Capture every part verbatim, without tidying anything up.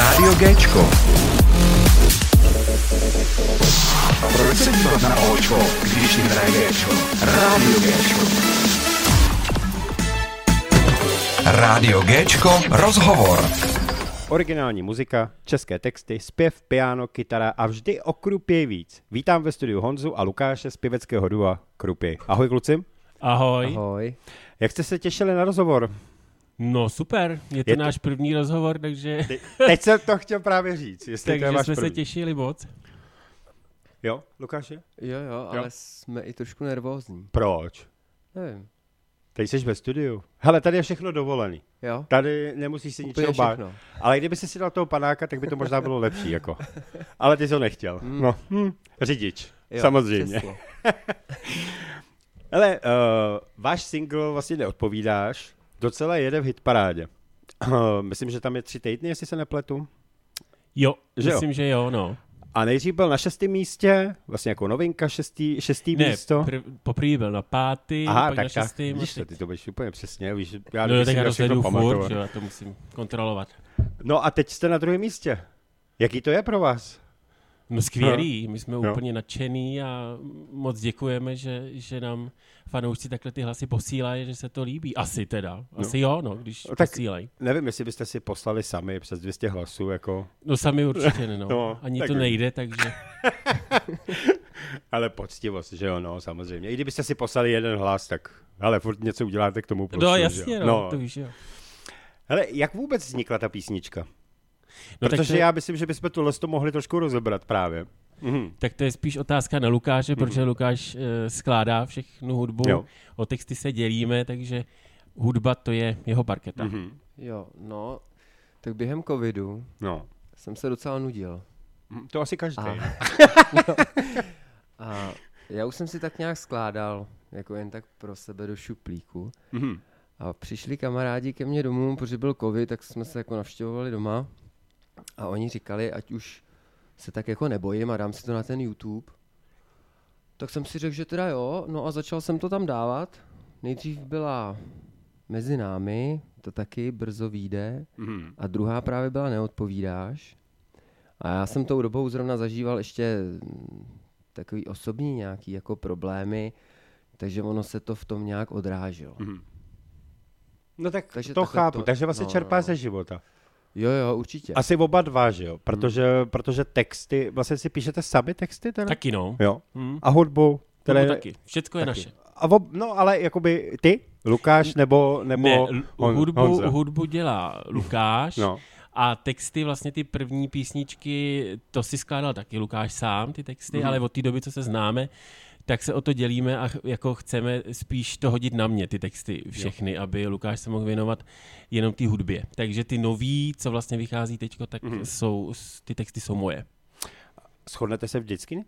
Rádio Géčko. Proč se dívat na Očko, když jim hraje Géčko? Rádio Géčko. Rádio Géčko rozhovor. Originální muzika, české texty, zpěv, piano, kytara a vždy o Krupě víc. Vítám ve studiu Honzu a Lukáše z pěveckého dua Krupě. Ahoj kluci. Ahoj. Ahoj. Jak jste se těšili na rozhovor? No super, je to je náš to... první rozhovor, takže... Te, teď jsem to chtěl právě říct, jestli takže to je váš jsme první. Se těšili moc. Jo, Lukáši? Jo, jo, jo, ale jsme i trošku nervózní. Proč? Nevím. Teď jsi ve studiu. Hele, tady je všechno dovolený. Jo? Tady nemusíš si ničeho bát. Ale kdyby jsi si dal toho panáka, tak by to možná bylo lepší, jako. Ale ty jsi ho nechtěl. Mm. No, hm. Řidič, jo, samozřejmě. Hele, uh, váš single vlastně neodpovídáš. Docela jede v hitparádě. Uh, myslím, že tam je tři týdny, jestli se nepletu. Jo, že myslím, jo? že jo, no. A nejdřív byl na šestém místě, vlastně jako novinka, šestý, šestý ne, místo. Ne, poprvé byl na pátý, Aha, pak tak, na šestý. Aha, tak, ty to budeš úplně přesně, víš, já no, musím na všechno pamatovat. Furt, já to musím kontrolovat. No a teď jste na druhém místě. Jaký to je pro vás? No skvělý, my jsme no. úplně nadšený a moc děkujeme, že, že nám fanoušci takhle ty hlasy posílají, že se to líbí. Asi teda, asi no. jo, no, když no, posílají. Nevím, jestli byste si poslali sami přes dvě stě hlasů, jako... No sami určitě ne, no. no ani tak to už. nejde, takže... Ale poctivost, že jo, no, samozřejmě. I kdybyste si poslali jeden hlas, tak, ale furt něco uděláte k tomu plusu, no jasně, jo? no, no. to víš, jo. Hele, jak vůbec vznikla ta písnička? No, protože to... já myslím, že bychom tohle to mohli trošku rozebrat právě. Mhm. Tak to je spíš otázka na Lukáše, protože mhm. Lukáš uh, skládá všechnu hudbu, jo. o texty se dělíme, takže hudba to je jeho parketa. Mhm. Jo, no, tak během covidu no. jsem se docela nudil. To asi každý. A... no. A já už jsem si tak nějak skládal, jako jen tak pro sebe do šuplíku. Mhm. A přišli kamarádi ke mně domů, protože byl covid, tak jsme se jako navštěvovali doma. A oni říkali, ať už se tak jako nebojím a dám si to na ten YouTube. Tak jsem si řekl, že teda jo, no a začal jsem to tam dávat. Nejdřív byla Mezi námi, to taky brzo vyjde. Mm. A druhá právě byla Neodpovídáš. A já jsem tou dobou zrovna zažíval ještě takový osobní nějaký jako problémy, takže ono se to v tom nějak odráželo. Mm. No tak takže to chápu, to, takže vlastně no, čerpá no. ze života. Jo, jo, určitě. Asi oba dva, že jo? Protože, hmm. protože texty, vlastně si píšete sami texty? Teda? Taky no. Jo. Hmm. A hudbu? Teda... taky. Všecko je taky. naše. A ob... No ale jakoby ty, Lukáš, nebo, nebo ne, l- on, hudbu, Honza? Hudbu dělá Lukáš no. a texty, vlastně ty první písničky, to si skládal taky Lukáš sám, ty texty, hmm. ale od té doby, co se známe, tak se o to dělíme a jako chceme spíš to hodit na mě, ty texty všechny, jo. aby Lukáš se mohl věnovat jenom té hudbě. Takže ty nový, co vlastně vychází teďko, tak mm. jsou, ty texty jsou moje. Shodnete se vždycky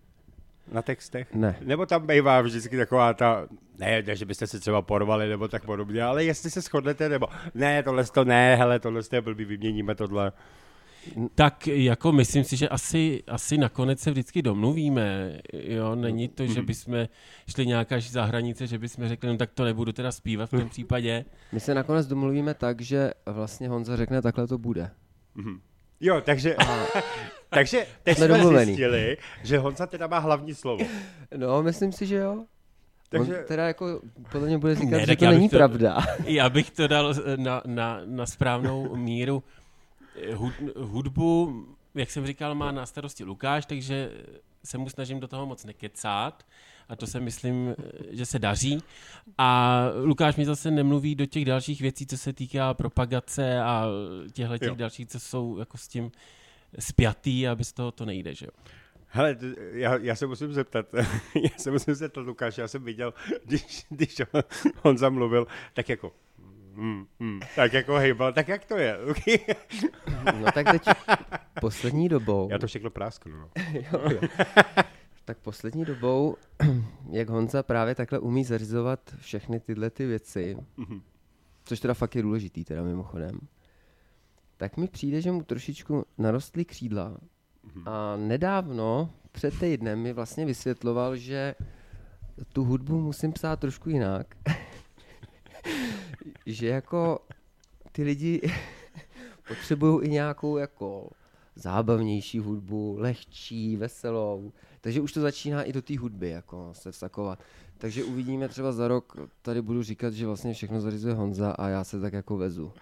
na textech? Ne. Nebo tam bývá vždycky taková ta, ne, že byste se třeba porvali nebo tak podobně, ale jestli se shodnete, nebo ne, tohle to ne, hele, tohle to je blbý, vyměníme tohle. Tak jako myslím si, že asi, asi nakonec se vždycky domluvíme, jo, není to, že bychom šli nějak až za hranice, že bychom řekli, no tak to nebudu teda zpívat v tom případě. My se nakonec domluvíme tak, že vlastně Honza řekne, takhle to bude. Jo, takže, takže teď jsme, jsme zjistili, že Honza teda má hlavní slovo. No, myslím si, že jo. Takže... On teda jako podle mě bude říkat, ne, že to není to, pravda. Já bych to dal na, na, na správnou míru. Hudbu, jak jsem říkal, má na starosti Lukáš, takže se mu snažím do toho moc nekecát a to se myslím, že se daří. A Lukáš mi zase nemluví do těch dalších věcí, co se týká propagace a těchto těch dalších, co jsou jako s tím spjatý a bez toho to nejde, že jo. Hele, já, já se musím zeptat, já se musím zeptat Lukáš, já jsem viděl, když, když on, on zamluvil, tak jako Mm, mm. tak jako hejbal, tak jak to je? No tak teď poslední dobou... Já to všechno prásknu. No. jo, jo. Tak poslední dobou, jak Honza právě takhle umí zařizovat všechny tyhle ty věci, mm-hmm. což teda fakt je důležitý teda mimochodem, tak mi přijde, že mu trošičku narostly křídla. Mm-hmm. A nedávno, před týdnem, mi vlastně vysvětloval, že tu hudbu musím psát trošku jinak. Že jako ty lidi potřebují i nějakou jako zábavnější hudbu, lehčí, veselou. Takže už to začíná i do té hudby jako se vsakovat. Takže uvidíme, třeba za rok tady budu říkat, že vlastně všechno zařizuje Honza a já se tak jako vezu.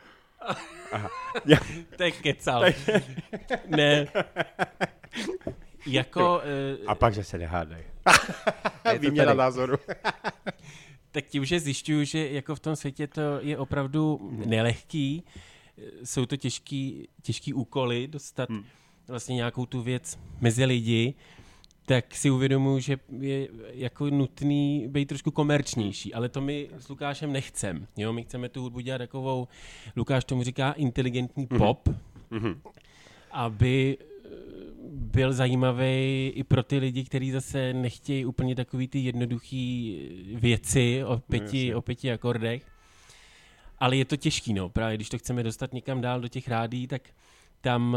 Aha. Já. To je kecal. Ne. Jako... A pak, že se nehádej. Výměna názoru. Tak tím, že zjišťuju, že jako v tom světě to je opravdu nelehký, jsou to těžký, těžký úkoly dostat hmm. vlastně nějakou tu věc mezi lidi, tak si uvědomuji, že je jako nutný být trošku komerčnější, ale to my s Lukášem nechcem. Jo, my chceme tu hudbu dělat takovou, Lukáš tomu říká inteligentní pop, mm-hmm. aby byl zajímavý i pro ty lidi, kteří zase nechtějí úplně takový ty jednoduchý věci o pěti, no, o pěti akordech. Ale je to těžký, no, právě když to chceme dostat někam dál do těch rádií, tak tam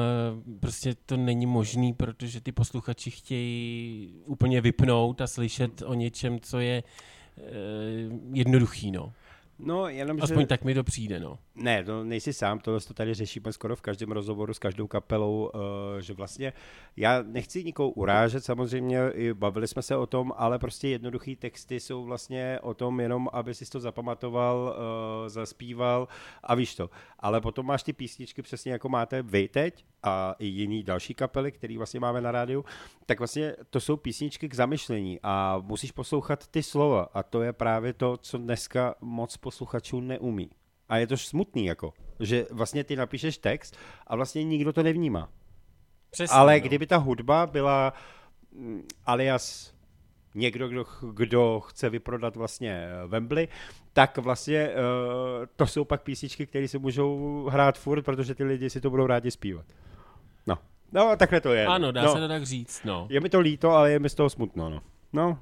prostě to není možný, protože ty posluchači chtějí úplně vypnout a slyšet o něčem, co je eh, jednoduchý, no. No, jenom, aspoň že... tak mi to přijde, no. Ne, no, nejsi sám, tohle to tady řešíme skoro v každém rozhovoru s každou kapelou, uh, že vlastně já nechci nikoho urážet, samozřejmě i bavili jsme se o tom, ale prostě jednoduchý texty jsou vlastně o tom jenom, aby si to zapamatoval, uh, zaspíval a víš to. Ale potom máš ty písničky přesně jako máte vy teď a i jiný další kapely, který vlastně máme na rádiu, tak vlastně to jsou písničky k zamyšlení a musíš poslouchat ty slova a to je právě to, co dneska moc posluchačů neumí. A je to smutný, jako, že vlastně ty napíšeš text a vlastně nikdo to nevnímá. Přesně, ale no. Kdyby ta hudba byla alias někdo, kdo, kdo chce vyprodat vlastně Wembley, tak vlastně uh, to jsou pak písničky, které se můžou hrát furt, protože ty lidi si to budou rádi zpívat. No, no a takhle to je. Ano, dá no. se to tak říct. No. Je mi to líto, ale je mi z toho smutno. No, no.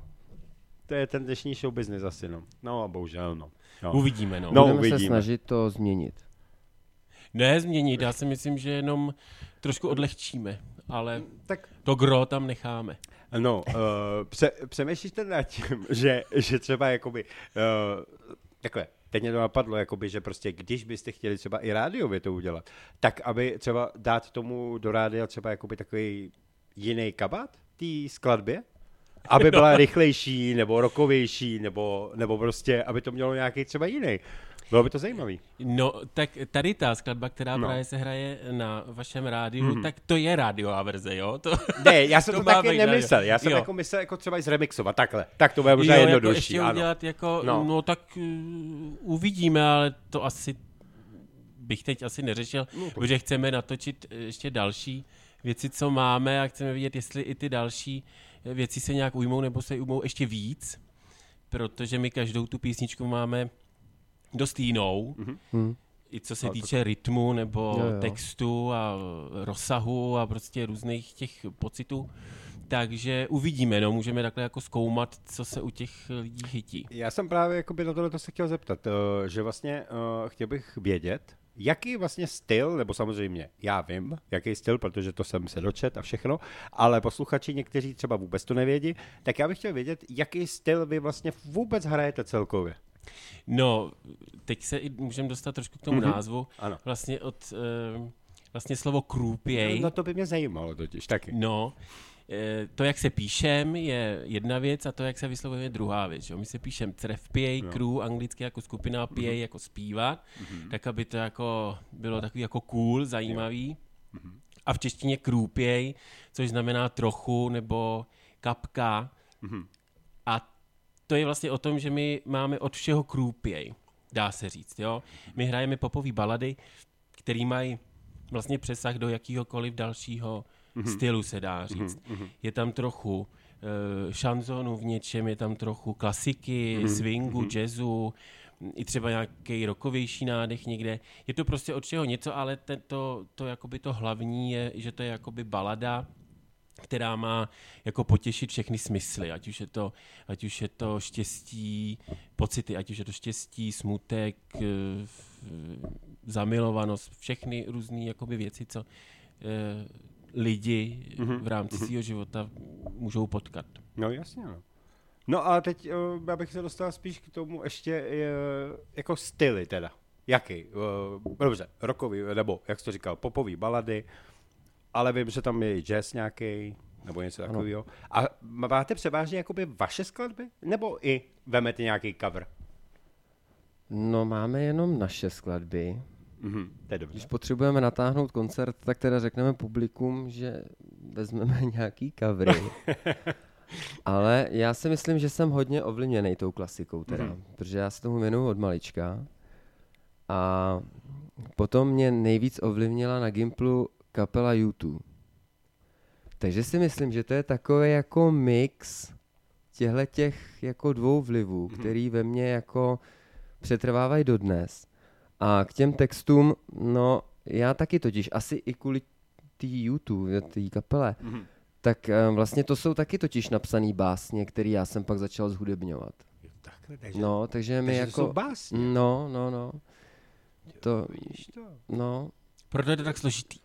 To je ten dnešní show business asi. No, no a bohužel, no. No. Uvidíme, no. no Budeme uvidíme. se snažit to změnit. Ne změnit, já si myslím, že jenom trošku odlehčíme, ale tak to gro tam necháme. No, uh, pře- přemýšlíte nad tím, že, že třeba jakoby, uh, takhle, teď mě to napadlo, jakoby, že prostě když byste chtěli třeba i rádiově to udělat, tak aby třeba dát tomu do rádia třeba jakoby takový jiný kabát té skladbě? Aby byla no. rychlejší, nebo rokovější, nebo, nebo prostě, aby to mělo nějaký třeba jiný. Bylo by to zajímavý. No, tak tady ta skladba, která no. právě se hraje na vašem rádiu, mm. tak to je rádiová verze, jo? To, ne, já jsem to, to taky nemyslel. Radio. Já jsem jo. jako myslel jako třeba i zremixovat, takhle. Tak to bude možná jo, jednodušší, jako ještě ano. udělat jako, no. no tak uh, uvidíme, ale to asi bych teď asi neřešil, no, protože chceme natočit ještě další věci, co máme a chceme vidět, jestli i ty další věci se nějak ujmou, nebo se ujmou ještě víc, protože my každou tu písničku máme dost jinou, mm-hmm. i co se týče tak... rytmu, nebo jo, jo. textu a rozsahu a prostě různých těch pocitů. Takže uvidíme, no, můžeme takhle jako zkoumat, co se u těch lidí chytí. Já jsem právě jakoby na tohle se chtěl zeptat, že vlastně chtěl bych vědět, jaký vlastně styl, nebo samozřejmě já vím, jaký styl, protože to jsem se dočet a všechno, ale posluchači někteří třeba vůbec to nevědí, tak já bych chtěl vědět, jaký styl vy vlastně vůbec hrajete celkově. No, teď se i můžeme dostat trošku k tomu mm-hmm. názvu. Ano. Vlastně od, vlastně slovo croupier. No, no to by mě zajímalo totiž taky. No, to, jak se píšem, je jedna věc a to, jak se vyslovuje, je druhá věc. Jo? My se píšem crevpier, no. crew, anglicky jako skupina, pie mm-hmm. jako zpívat, mm-hmm. tak aby to jako bylo takový jako cool, zajímavý. Mm-hmm. A v češtině croupier, což znamená trochu nebo kapka. Mm-hmm. A to je vlastně o tom, že my máme od všeho croupier, dá se říct. Jo? My hrajeme popové balady, které mají vlastně přesah do jakýhokoliv dalšího Mm-hmm. stylu, se dá říct. Mm-hmm. Je tam trochu uh, šanzonu v něčem, je tam trochu klasiky, mm-hmm. swingu, mm-hmm. jazzu, i třeba nějaký rockovější nádech někde. Je to prostě od čeho něco, ale ten, to, to, jakoby to hlavní je, že to je jakoby balada, která má jako potěšit všechny smysly, ať už je to, ať už je to štěstí, pocity, ať už je to štěstí, smutek, uh, zamilovanost, všechny různý jakoby věci, co... Uh, lidi v rámci mm-hmm. svého života můžou potkat. No jasně, no. No a teď uh, já bych se dostal spíš k tomu ještě uh, jako styly teda. Jaký? Uh, dobře, rockový, nebo jak jsi to říkal, popový balady. ale vím, že tam je jazz nějaký nebo něco takového. A máte převážně jakoby vaše skladby? Nebo i vemete nějaký cover? No, máme jenom naše skladby. Mm-hmm, to je dobře. Když potřebujeme natáhnout koncert, tak teda řekneme publikum, že vezmeme nějaký covery. Ale já si myslím, že jsem hodně ovlivněný tou klasikou teda, mm-hmm. protože já se tomu věnuju od malička. A potom mě nejvíc ovlivnila na Gimplu kapela U dva. Takže si myslím, že to je takový jako mix těchhletěch jako dvou vlivů, mm-hmm. který ve mně jako přetrvávají dodnes. A k těm textům, no já taky totiž, asi i kvůli tý U dva, tý kapele, mm-hmm. tak um, vlastně to jsou taky totiž napsaný básně, který já jsem pak začal zhudebňovat. Jo, takhle, takže, no, takže my takže jako... jsou básně. No, no, no. Jo, to, vidíš to? No. Proto je to tak složitý.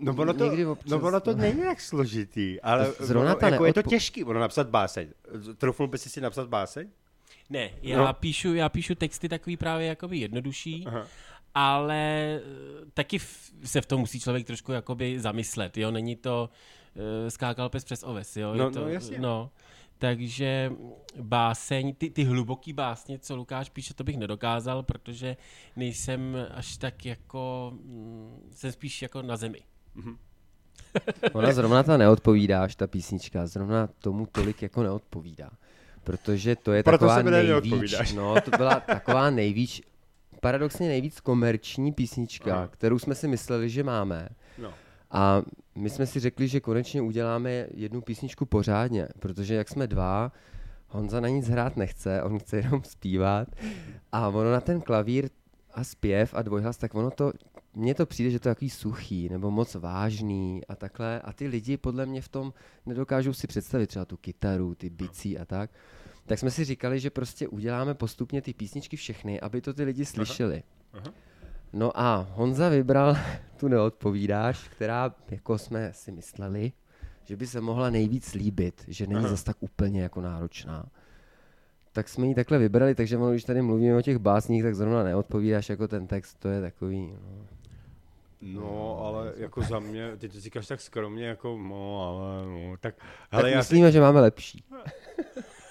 No ono to, občas, no ono to no. není tak složitý, ale to ono, jako neodpo... je to těžký, ono napsat báseň. Trofnul by si si napsat báseň? Ne, já, no. píšu, já píšu texty takový právě jakoby jednodušší, aha. ale taky v, se v tom musí člověk trošku jakoby zamyslet, jo, není to uh, skákal pes přes oves, jo. No, je to, no jasně. No. Takže báseň, ty, ty hluboký básně, co Lukáš píše, to bych nedokázal, protože nejsem až tak jako, jsem spíš jako na zemi. Mm-hmm. Ona zrovna ta neodpovídáš, ta písnička, zrovna tomu tolik jako neodpovídá, protože to je Proto taková nejvíc, no to byla taková nejvíc, paradoxně nejvíc komerční písnička, aha. kterou jsme si mysleli, že máme. No. A my jsme si řekli, že konečně uděláme jednu písničku pořádně, protože jak jsme dva, Honza na nic hrát nechce, on chce jenom zpívat a ono na ten klavír a zpěv a dvojhlas, tak ono to, mně to přijde, že to je takový suchý nebo moc vážný a takhle a ty lidi podle mě v tom nedokážou si představit třeba tu kytaru, ty bicí a tak, tak jsme si říkali, že prostě uděláme postupně ty písničky všechny, aby to ty lidi slyšeli. Aha. Aha. No a Honza vybral tu neodpovídáš, která, jako jsme si mysleli, že by se mohla nejvíc líbit, že není zas tak úplně jako náročná. Tak jsme ji takhle vybrali, takže když tady mluvíme o těch básních, tak zrovna neodpovídáš, jako ten text, to je takový... No, no ale jako za mě, ty to říkáš tak skromně, jako no, ale no, tak... Hele, tak já myslíme, si... že máme lepší.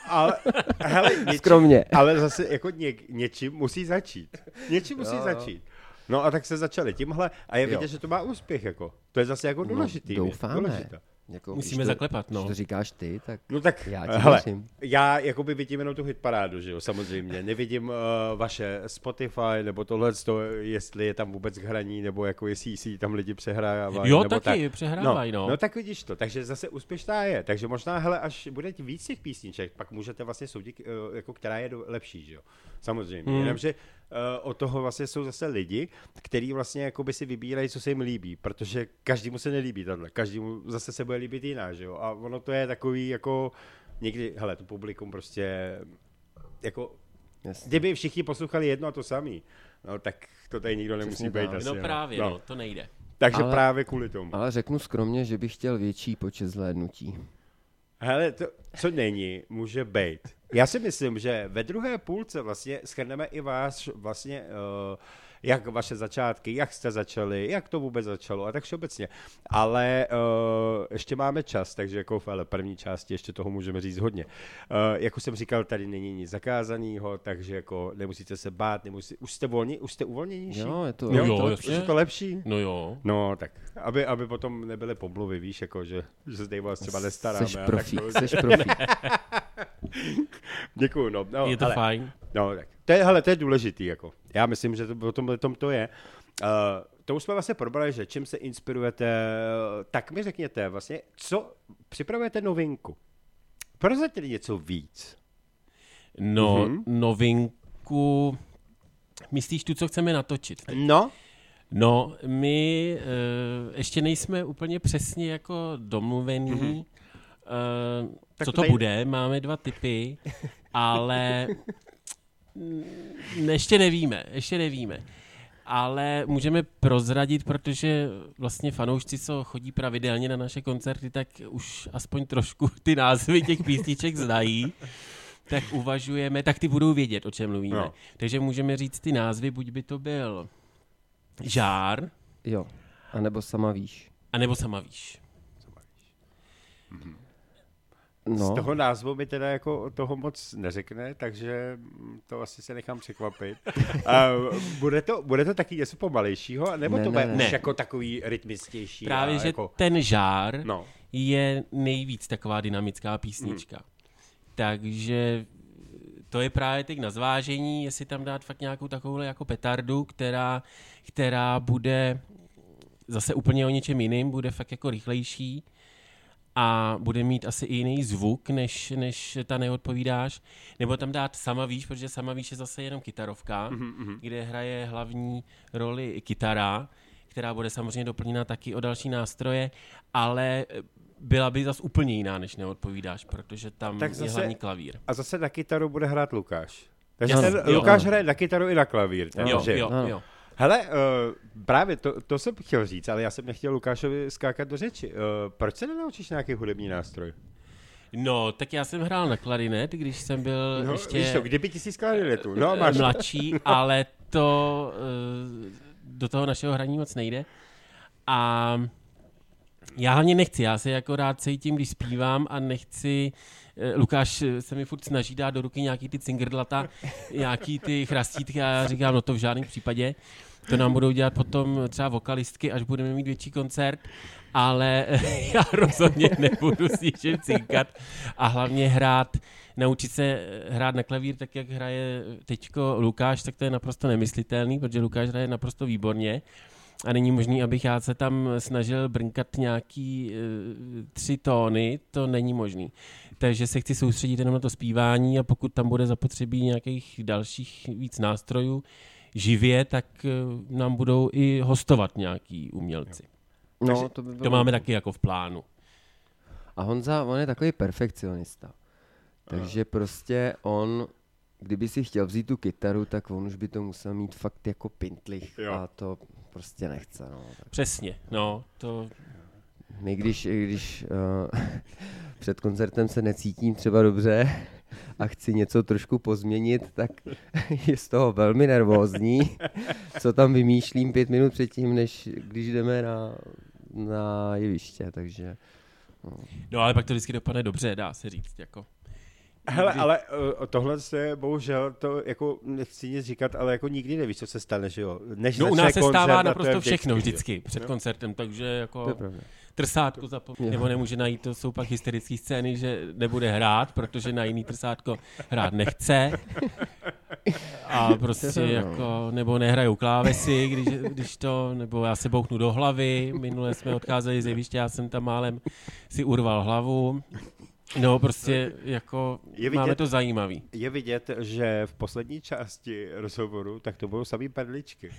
Ale, hele, něčím, skromně. Ale zase jako ně, něčím musí začít. Něčím musí no. začít. No a tak se začali tímhle a je vidět, že to má úspěch jako. To je zase jako důležitý. No, doufáme. Jako, musíme to, zaklepat, no. Když to říkáš ty, tak, no, tak já ti věřím. Já jakoby vidím jenom tu hitparádu, že jo, samozřejmě. Nevidím uh, vaše Spotify nebo tohle, jestli je tam vůbec k hraní, nebo jako jestli si tam lidi přehrávají. Jo, nebo taky, tak. přehrávají, no. no. No tak vidíš to, takže zase úspěšná je. Takže možná, hele, až bude víc těch písniček, pak můžete vlastně soudit, uh, jako, která je lepší, že jo. Samozřejmě, hmm. jenomže uh, od toho vlastně jsou zase lidi, kteří vlastně jakoby si vybírají, co se jim líbí, protože každému se nelíbí tohle, každému zase se bude líbit jiná, že jo, a ono to je takový jako někdy, hele, to publikum prostě jako, jasně. kdyby všichni poslouchali jedno a to samý, no tak to tady nikdo nemusí být asi. No právě, no. No, to nejde. Takže ale, právě kvůli tomu. Ale řeknu skromně, že bych chtěl větší počet zhlédnutí. Hele, to, co není, může být. Já si myslím, že ve druhé půlce vlastně shrneme i vás vlastně, uh, jak vaše začátky, jak jste začali, jak to vůbec začalo a tak všeobecně. Ale uh, ještě máme čas, takže jako v první části ještě toho můžeme říct hodně. Uh, jak už jsem říkal, tady není nic zakázaného, takže jako nemusíte se bát, nemusí, už jste volní, už jste uvolněnější? Jo, je to, jo, jo, to, lepší. Je to lepší. No jo. No tak, aby, aby potom nebyly pomluvy, víš, jako, že, že zde vás třeba nestaráme. Jseš profík, jseš profík. Děkuju, no, no. Je to ale, fajn. No, tak. To je, hele, to je důležitý, jako. Já myslím, že to, o tom, o tom to je. Uh, to už jsme vlastně probrali, že čím se inspirujete, tak mi řekněte vlastně, co připravujete novinku? Prozraďte něco víc. No, mm-hmm. novinku, myslíš tu, co chceme natočit? Teď? No. No, my uh, ještě nejsme úplně přesně jako domluvení, mm-hmm. Uh, co to tady... bude, máme dva typy, ale ještě nevíme, ještě nevíme, ale můžeme prozradit, protože vlastně fanoušci, co chodí pravidelně na naše koncerty, tak už aspoň trošku ty názvy těch písniček znají, tak uvažujeme, tak ty budou vědět, o čem mluvíme. No. Takže můžeme říct ty názvy, buď by to byl Žár, jo, anebo Sama víš. A nebo sama víš. Sama víš. Mm-hmm. No. Z toho názvu mi teda jako toho moc neřekne, takže to asi se nechám překvapit. A bude, to, bude to taky něco pomalejšího, nebo ne, to bude ne, ne. jako takový rytmistější? Právě, že jako... ten žár no. je nejvíc taková dynamická písnička. Hmm. Takže to je právě teď na zvážení, jestli tam dát fakt nějakou takovouhle jako petardu, která, která bude zase úplně o něčem jiným, bude fakt jako rychlejší. A bude mít asi i jiný zvuk, než, než ta neodpovídáš. Nebo tam dát sama víš, protože sama víš je zase jenom kytarovka, mm-hmm. kde hraje hlavní roli kytara, která bude samozřejmě doplněna taky o další nástroje, ale byla by zase úplně jiná, než neodpovídáš, protože tam tak je zase, hlavní klavír. A zase na kytaru bude hrát Lukáš. Takže ten Lukáš hraje na kytaru i na klavír. Jo, jo, jo. Hele, uh, právě to, to jsem chtěl říct, ale já jsem nechtěl Lukášovi skákat do řeči. Uh, proč se nenaučíš nějaký hudební nástroj? No, tak já jsem hrál na klarinet, když jsem byl no, ještě... Víš to, kdyby tisíc klarinetu, no máš... Mladší, ale to uh, do toho našeho hraní moc nejde. A já hlavně nechci, já se jako rád cítím, když zpívám a nechci... Lukáš se mi furt snaží dát do ruky nějaký ty cingrdlata, nějaký ty chrastítky a já říkám, no to v žádném případě. To nám budou dělat potom třeba vokalistky, až budeme mít větší koncert, ale já rozhodně nebudu s ničím cinkat a hlavně hrát, naučit se hrát na klavír tak, jak hraje teďko Lukáš, tak to je naprosto nemyslitelný, protože Lukáš hraje naprosto výborně. A není možný, abych já se tam snažil brnkat nějaký e, tři tóny, to není možný. Takže se chci soustředit jenom na to zpívání a pokud tam bude zapotřebí nějakých dalších víc nástrojů živě, tak e, nám budou i hostovat nějaký umělci. No, takže to by bylo... to máme taky jako v plánu. A Honza, on je takový perfekcionista. Takže Aha. prostě on... Kdyby si chtěl vzít tu kytaru, tak on už by to musel mít fakt jako pintlich jo. a to prostě nechce. No. Tak. Přesně, no. To... My když, když uh, před koncertem se necítím třeba dobře a chci něco trošku pozměnit, tak je z toho velmi nervózní, co tam vymýšlím pět minut předtím, než když jdeme na, na jeviště, takže... No. no ale pak to vždycky dopadne dobře, dá se říct, jako... Hele, ale uh, tohle se bohužel, to jako nechci nic říkat, ale jako nikdy nevíš, co se stane, že jo? Než no u nás se stává naprosto všechno vždycky před no. koncertem, takže jako trsátko zapomněl, nebo nemůže najít, to jsou pak hysterické scény, že nebude hrát, protože na jiný trsátko hrát nechce. A prostě jako, nebo nehrajou klávesy, když, když to, nebo já se bouchnu do hlavy, minule jsme odcházeli z jeviště, já jsem tam málem si urval hlavu. No, prostě jako je vidět, máme to zajímavý. Je vidět, že v poslední části rozhovoru, tak to budou samý perličky.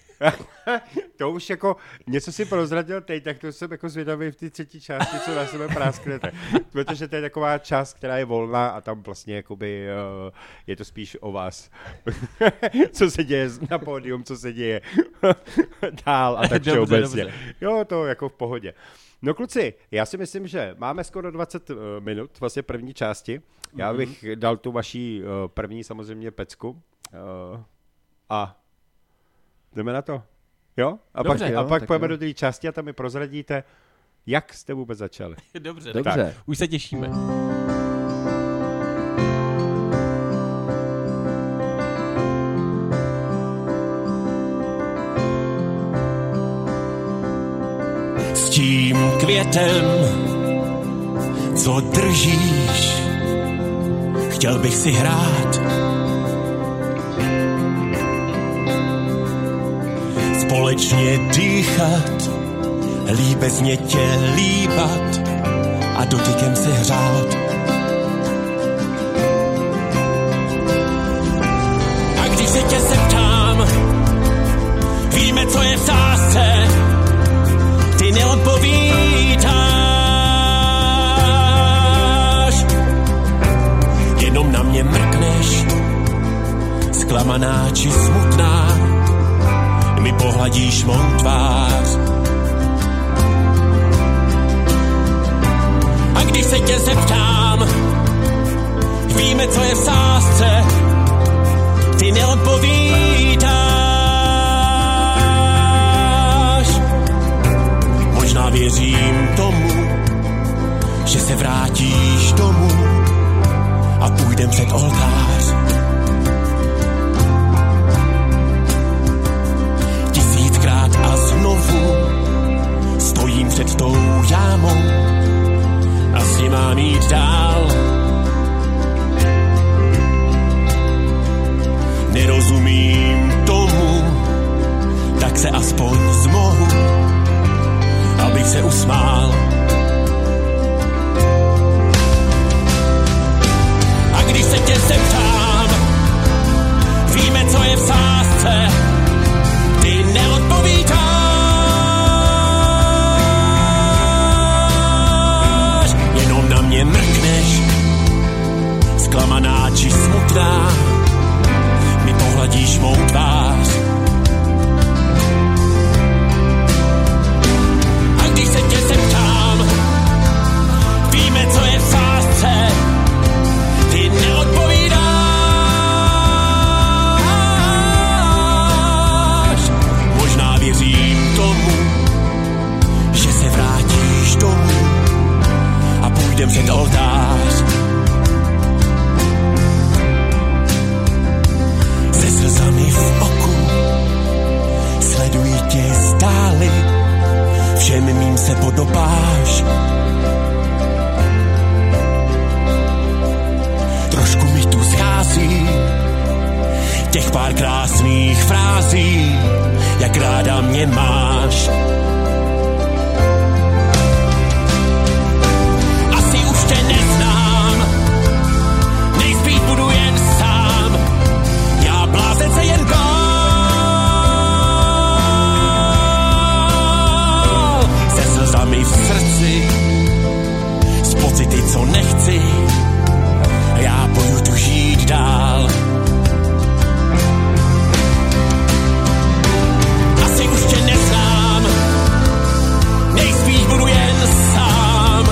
To už jako něco si prozradil teď, tak to jsem jako zvědavý v té třetí části, co na sebe prásknete. Protože to je taková část, která je volná a tam vlastně jakoby je to spíš o vás. Co se děje na pódium, co se děje dál a tak všeobecně. Jo, to jako v pohodě. No kluci, já si myslím, že máme skoro dvacet minut, vlastně první části. Já bych dal tu vaší první samozřejmě pecku a jdeme na to. Jo? A dobře, pak, jo, a pak pojeme jo. do té části a tam mi prozradíte, jak jste vůbec začali. Dobře, dobře. Tak. Už se těšíme. Tím květem, co držíš, chtěl bych si hrát. Společně dýchat, líbezně tě líbat a dotykem se hřát. A když se tě zeptám, víme, co je v sázce. Ty neodpovídáš, jenom na mě mrkneš, zklamaná či smutná, mi pohladíš mou tvář. A když se tě zeptám, víme, co je v sázce, ty neodpovídáš. věřím tomu, že se vrátíš domů a půjdem před oltář. Tisíckrát a znovu stojím před tou jámou a s ní mám jít dál. Nerozumím tomu, tak se aspoň zmohu, abych se usmál. A když se tě zeptám, víme, co je v sázce, ty neodpovídáš, jenom na mě mrkneš, zklamaná či smutná, mi pohladíš mou tvář. A když se tě zeptám, víme, co je v sázce, ty neodpovídáš. Možná věřím tomu, že se vrátíš domů a půjdem před oltář. Slzami v oku sleduji tě stáli, všem mým se podobáš. Trošku mi tu schází těch pár krásných frází, jak ráda mě máš. Asi už tě neznám, nejspíš budu jen sám. Blázen se jen gol. Se slzami v srdci, s pocity, co nechci, já půjdu tu žít dál. Asi už tě neznám, nejspíš budu jen sám.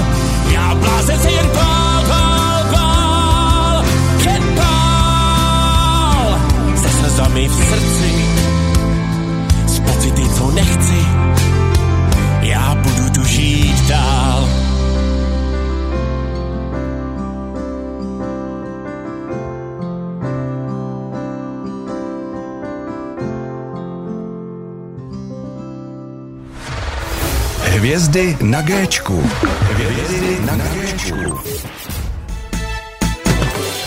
Já blázen se jen gol, gol, gol, jen gol. Slzami v srdci, z pocity, co nechci, já budu tu žít dál. Hvězdy na Géčku. Hvězdy na Géčku.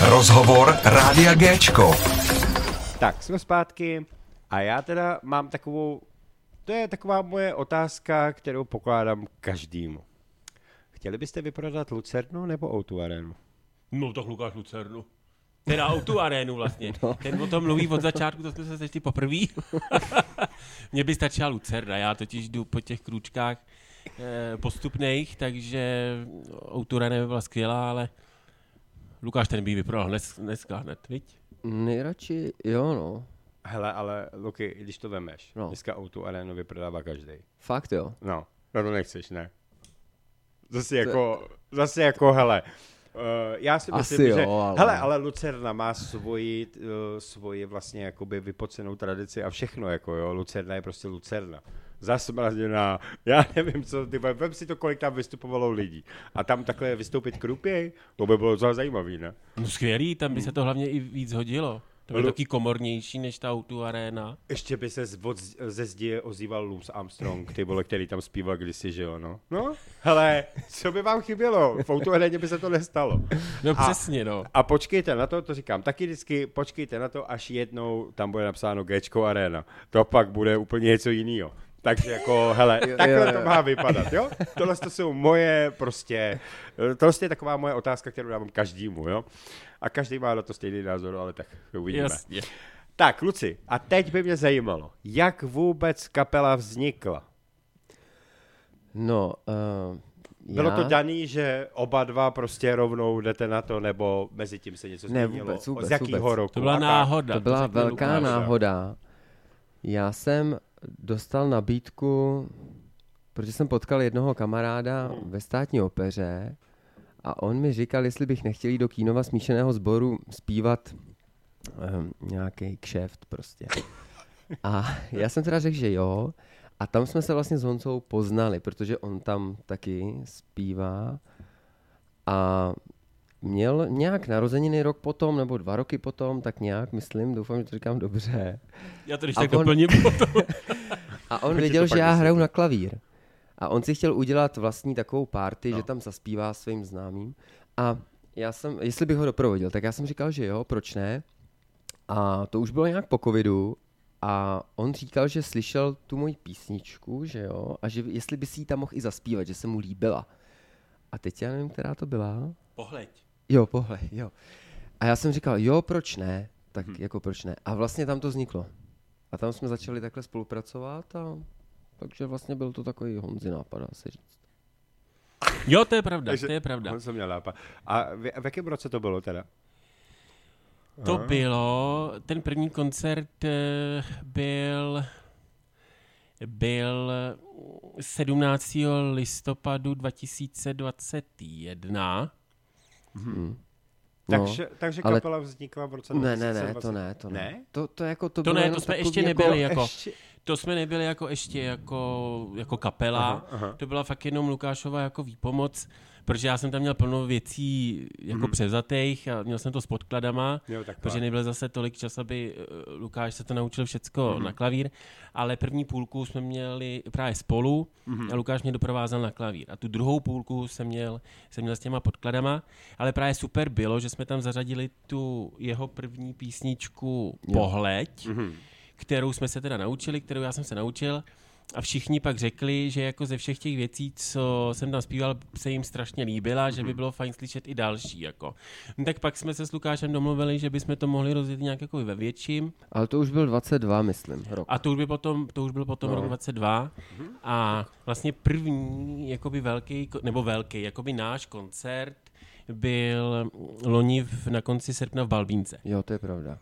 Rozhovor Rádia Géčko. Tak, jsme zpátky a já teda mám takovou, to je taková moje otázka, kterou pokládám každému. Chtěli byste vyprodat Lucernu nebo ó dvě Arenu? No tak Lukáš Lucernu. Teda ó dvě Arenu vlastně. No. Ten o tom mluví od začátku, to jsme se sešli poprvé. Mně by stačila Lucerna, já totiž jdu po těch krůčkách eh, postupných, takže ó dvě Arena byla skvělá, ale Lukáš ten by ji vyprodal dnes, dneska hned, viď? Nejradši, jo no. Hele, ale Luky, když to vemeš, no. Dneska ó dvě Arenu vyprodává každý. Fakt jo? No, no to nechceš, ne? Zase to jako, je... zase jako, hele, uh, já si myslím, jo, že, ale... hele, ale Lucerna má svoji, uh, svoji vlastně jakoby vypocenou tradici a všechno, jako jo, Lucerna je prostě Lucerna. Zasmrazená, já nevím co, ty, vem si to, kolik tam vystupovalo lidí. A tam takhle vystoupit krupěj, to by bylo docela zajímavý, ne? No skvělý, tam by se to hlavně i víc hodilo. To by Lu... taky komornější než ta ó dvě Arena. Ještě by se zvod, ze zdi ozýval Louis Armstrong, ty vole, který tam zpíval kdysi, že jo, no. No, hele, co by vám chybělo? V ó dvě Aréně by se to nestalo. No a, přesně, no. A počkejte na to, to říkám taky vždycky, počkejte na to, až jednou tam bude napsáno Géčko Arena. To pak bude úplně něco jiného. Takže jako, hele, takhle jo, jo, jo. To má vypadat, jo? Tohle to jsou moje prostě, tohle je taková moje otázka, kterou dávám každému, jo? A každý má na to stejný názor, ale tak uvidíme. Jasně. Tak, kluci, a teď by mě zajímalo, jak vůbec kapela vznikla? No, uh, já... Bylo to daný, že oba dva prostě rovnou jdete na to, nebo mezi tím se něco změnilo? Ne, vůbec, vůbec, z jakýho vůbec. Roku? To byla náhoda. To byla to velká náhoda. náhoda. Já jsem... dostal nabídku, protože jsem potkal jednoho kamaráda ve Státní opeře a on mi říkal, jestli bych nechtěl jít do Kínova smíšeného sboru zpívat um, nějaký kšeft prostě. A já jsem teda řekl, že jo A tam jsme se vlastně s Honcou poznali, protože on tam taky zpívá a měl nějak narozeniny rok potom, nebo dva roky potom, tak nějak, myslím, doufám, že to říkám dobře. Já to když tak doplním potom. A on věděl, že já hraju na klavír. A on si chtěl udělat vlastní takovou party, no. Že tam zaspívá svým známým. A já jsem, jestli bych ho doprovodil, tak já jsem říkal, že jo, proč ne. A to už bylo nějak po covidu. A on říkal, že slyšel tu moji písničku, že jo, a že jestli by si ji tam mohl i zaspívat, že se mu líbila. A teď já nevím, která to byla. Pohleď. Jo, Pohleď, jo. A já jsem říkal, jo, proč ne, tak hmm. jako proč ne. A vlastně tam to vzniklo. A tam jsme začali takhle spolupracovat a takže vlastně byl to takový Honzi nápad, dá se říct. Jo, to je pravda, to je pravda. On se měl nápad. A v, v jakém roce to bylo teda? To Aha. bylo, ten první koncert byl, byl sedmnáctého listopadu dva tisíce dvacet jedna. Hmm. No, takže, takže kapela ale... vznikla v roce ne, ne, ne, to ne, to ne. ne? To, to, jako, to, to ne, to jsme ještě nebyli jako... Ještě... To jsme nebyli jako ještě jako, jako kapela, aha, aha. To byla fakt jenom Lukášova jako výpomoc, protože já jsem tam měl plno věcí jako hmm. převzatých a měl jsem to s podkladama, jo, protože nebyl zase tolik čas, aby Lukáš se to naučil všecko hmm. na klavír, ale první půlku jsme měli právě spolu hmm. a Lukáš mě doprovázal na klavír a tu druhou půlku jsem měl, jsem měl s těma podkladama, ale právě super bylo, že jsme tam zařadili tu jeho první písničku jo. Pohleď, hmm. kterou jsme se teda naučili, kterou já jsem se naučil a všichni pak řekli, že jako ze všech těch věcí, co jsem tam zpíval, se jim strašně líbila, mm-hmm. že by bylo fajn slyšet i další. Jako. No, tak pak jsme se s Lukášem domluvili, že bychom to mohli rozjet nějak jako ve větším. Ale to už byl dvacet dva, myslím, rok. A to už, by potom, to už byl potom no. rok dvacet dva mm-hmm. a vlastně první jakoby velký, nebo velký, jakoby náš koncert byl loni v, na konci srpna v Balbínce. Jo, to je pravda.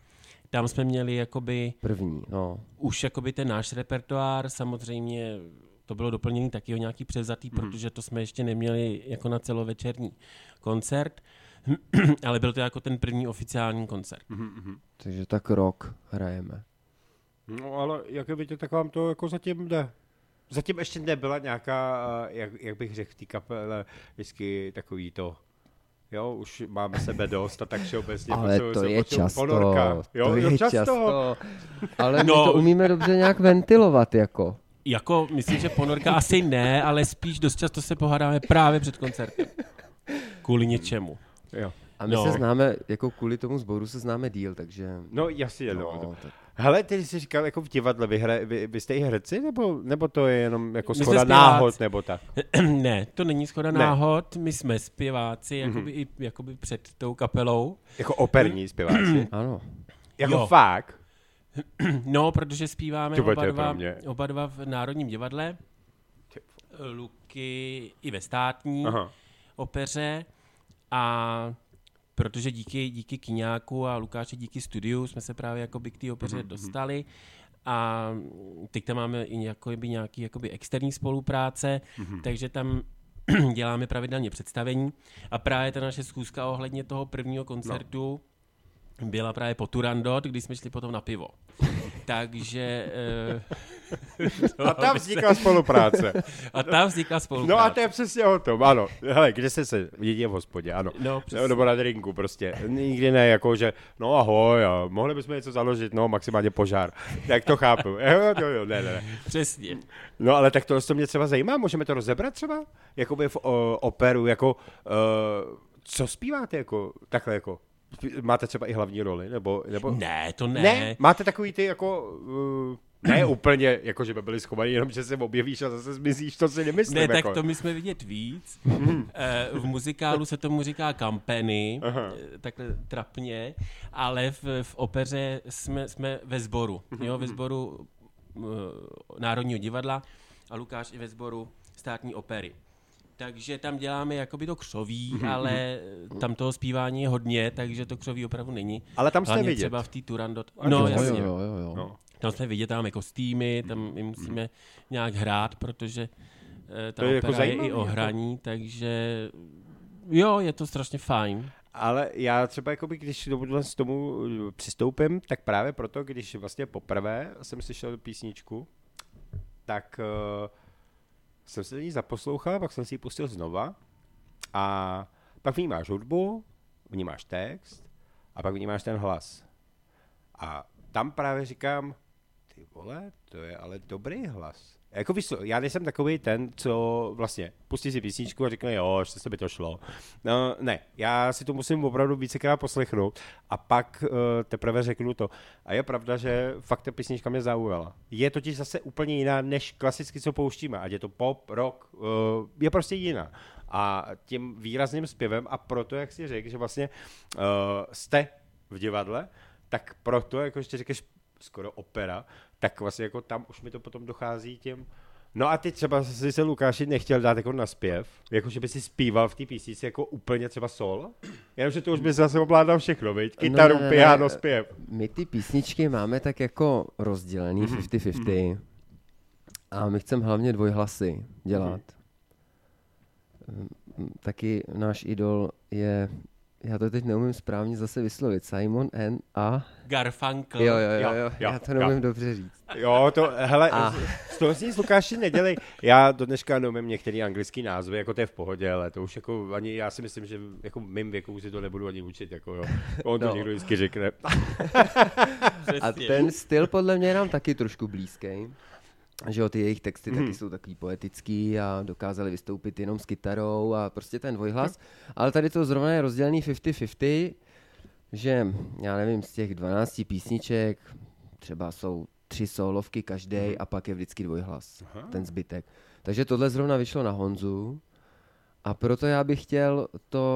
Tam jsme měli jakoby první, no. už jakoby ten náš repertoár, samozřejmě to bylo doplněné taky o nějaký převzatý, mm. protože to jsme ještě neměli jako na celovečerní koncert, ale byl to jako ten první oficiální koncert. Mm-hmm. Takže tak rok hrajeme. No ale jak je vidět, tak vám to jako zatím jde. Zatím ještě nebyla nějaká, jak, jak bych řekl, v té kapele vždycky takový to... Jo, už máme sebe dost a tak všeobecně. Ale to je často, ponorka. Jo, to je často. často. Ale my no. to umíme dobře nějak ventilovat jako. Jako, myslím, že ponorka asi ne, ale spíš dost často se pohádáme právě před koncertem. Kvůli něčemu. Jo. A my no. se známe, jako kvůli tomu sboru se známe díl, takže... No jasně, no. no. Tak... Hele, ty jsi říkal, jako v divadle, vy, hra, vy, vy jste i herci, nebo, nebo to je jenom jako schoda náhod, nebo tak? Ne, to není schoda ne. náhod, my jsme zpěváci, jakoby, mm-hmm. i, jakoby před tou kapelou. Jako operní zpěváci? Ano. Jako jo. fakt? No, protože zpíváme oba dva, oba dva v Národním divadle, Luky i ve Státní Aha. opeře a... Protože díky, díky Kyňáku a Lukáši díky studiu jsme se právě jakoby k té opeře mm-hmm. dostali a teď tam máme i jakoby nějaký jakoby externí spolupráce, mm-hmm. takže tam děláme pravidelně představení a právě ta naše schůzka ohledně toho prvního koncertu no. byla právě po Turandot, když jsme šli potom na pivo. Takže... a tam vznikla spolupráce. A tam vznikla spolupráce. No a to je přesně o tom, ano. Hele, kde jste se vidí v hospodě, ano. No, nebo na drinku prostě. Nikdy ne, jako že, no ahoj, a mohli bychom něco založit, no maximálně požár. Tak to chápu. Jo, jo, ne, ne, ne. Přesně. No ale tak to, to mě třeba zajímá, můžeme to rozebrat třeba? Jakoby v o, operu, jako, uh, co zpíváte jako, takhle jako? Máte třeba i hlavní roli? Nebo, nebo... Ne, to ne. ne. Máte takový ty jako... Uh, ne úplně, jako že by byli schovaní, jenom že se objevíš a zase zmizíš, to si nemyslím. Ne, jako. Tak to my jsme vidět víc. V muzikálu se tomu říká kampeny, aha. takhle trapně, ale v, v opeře jsme, jsme ve sboru. Jo, ve sboru uh, Národního divadla a Lukáš i ve sboru Státní opery. Takže tam děláme jakoby to křoví, ale tam toho zpívání je hodně, takže to křoví opravdu není. Ale tam jste hlavně vidět. Třeba v té Turandot. No jasně. Jo, jo, jo. No. Tam jsme vidět, tam máme kostýmy, tam my musíme nějak hrát, protože ta to opera je, jako zajímavý, je i o hraní, takže jo, je to strašně fajn. Ale já třeba, jakoby, když k tomu přistoupím, tak právě proto, když vlastně poprvé jsem slyšel písničku, tak uh, jsem se ji zaposlouchal, pak jsem si ji pustil znova a pak vnímáš hudbu, vnímáš text a pak vnímáš ten hlas. A tam právě říkám, ty vole, to je ale dobrý hlas. Jako víš co, já nejsem takový ten, co vlastně pustí si písničku a řekne, jo, že se by to šlo. No, ne, já si to musím opravdu vícekrát poslechnout a pak uh, teprve řeknu to. A je pravda, že fakt ta písnička mě zaujala. Je totiž zase úplně jiná, než klasicky, co pouštíme, ať je to pop, rock, uh, je prostě jiná. A tím výrazným zpěvem a proto, jak si řekl, že vlastně uh, jste v divadle, tak proto, jako ještě říkáš, skoro opera, tak vlastně jako tam už mi to potom dochází tím. No a ty třeba si se Lukáši nechtěl dát jako na zpěv, jakože by si zpíval v té písnici jako úplně třeba solo, jenomže to už by zase ovládal všechno, viď? Kytaru, no, ne, ne, piano, ne, zpěv. My ty písničky máme tak jako rozdělený fifty fifty mm-hmm. a my chceme hlavně dvojhlasy dělat. Mm-hmm. Taky náš idol je... Já to teď neumím správně zase vyslovit. Simon N. a... Garfunkel. Jo, jo, jo, jo. Já to neumím jo. dobře říct. Jo, to, hele, z toho si nic, Lukáši, nedělej. Já do dneška neumím některé anglické názvy, jako to je v pohodě, ale to už jako ani, já si myslím, že jako v mým věku si to nebudu ani učit, jako jo. On to no. někdo vždycky řekne. A ten styl podle mě je nám taky trošku blízký. Že jo, ty jejich texty hmm. taky jsou takový poetický a dokázali vystoupit jenom s kytarou a prostě ten dvojhlas. Hmm. Ale tady to zrovna je rozdělený fifty fifty, že já nevím, z těch dvanácti písniček třeba jsou tři solovky každej a pak je vždycky dvojhlas, aha, ten zbytek. Takže tohle zrovna vyšlo na Honzu a proto já bych chtěl to,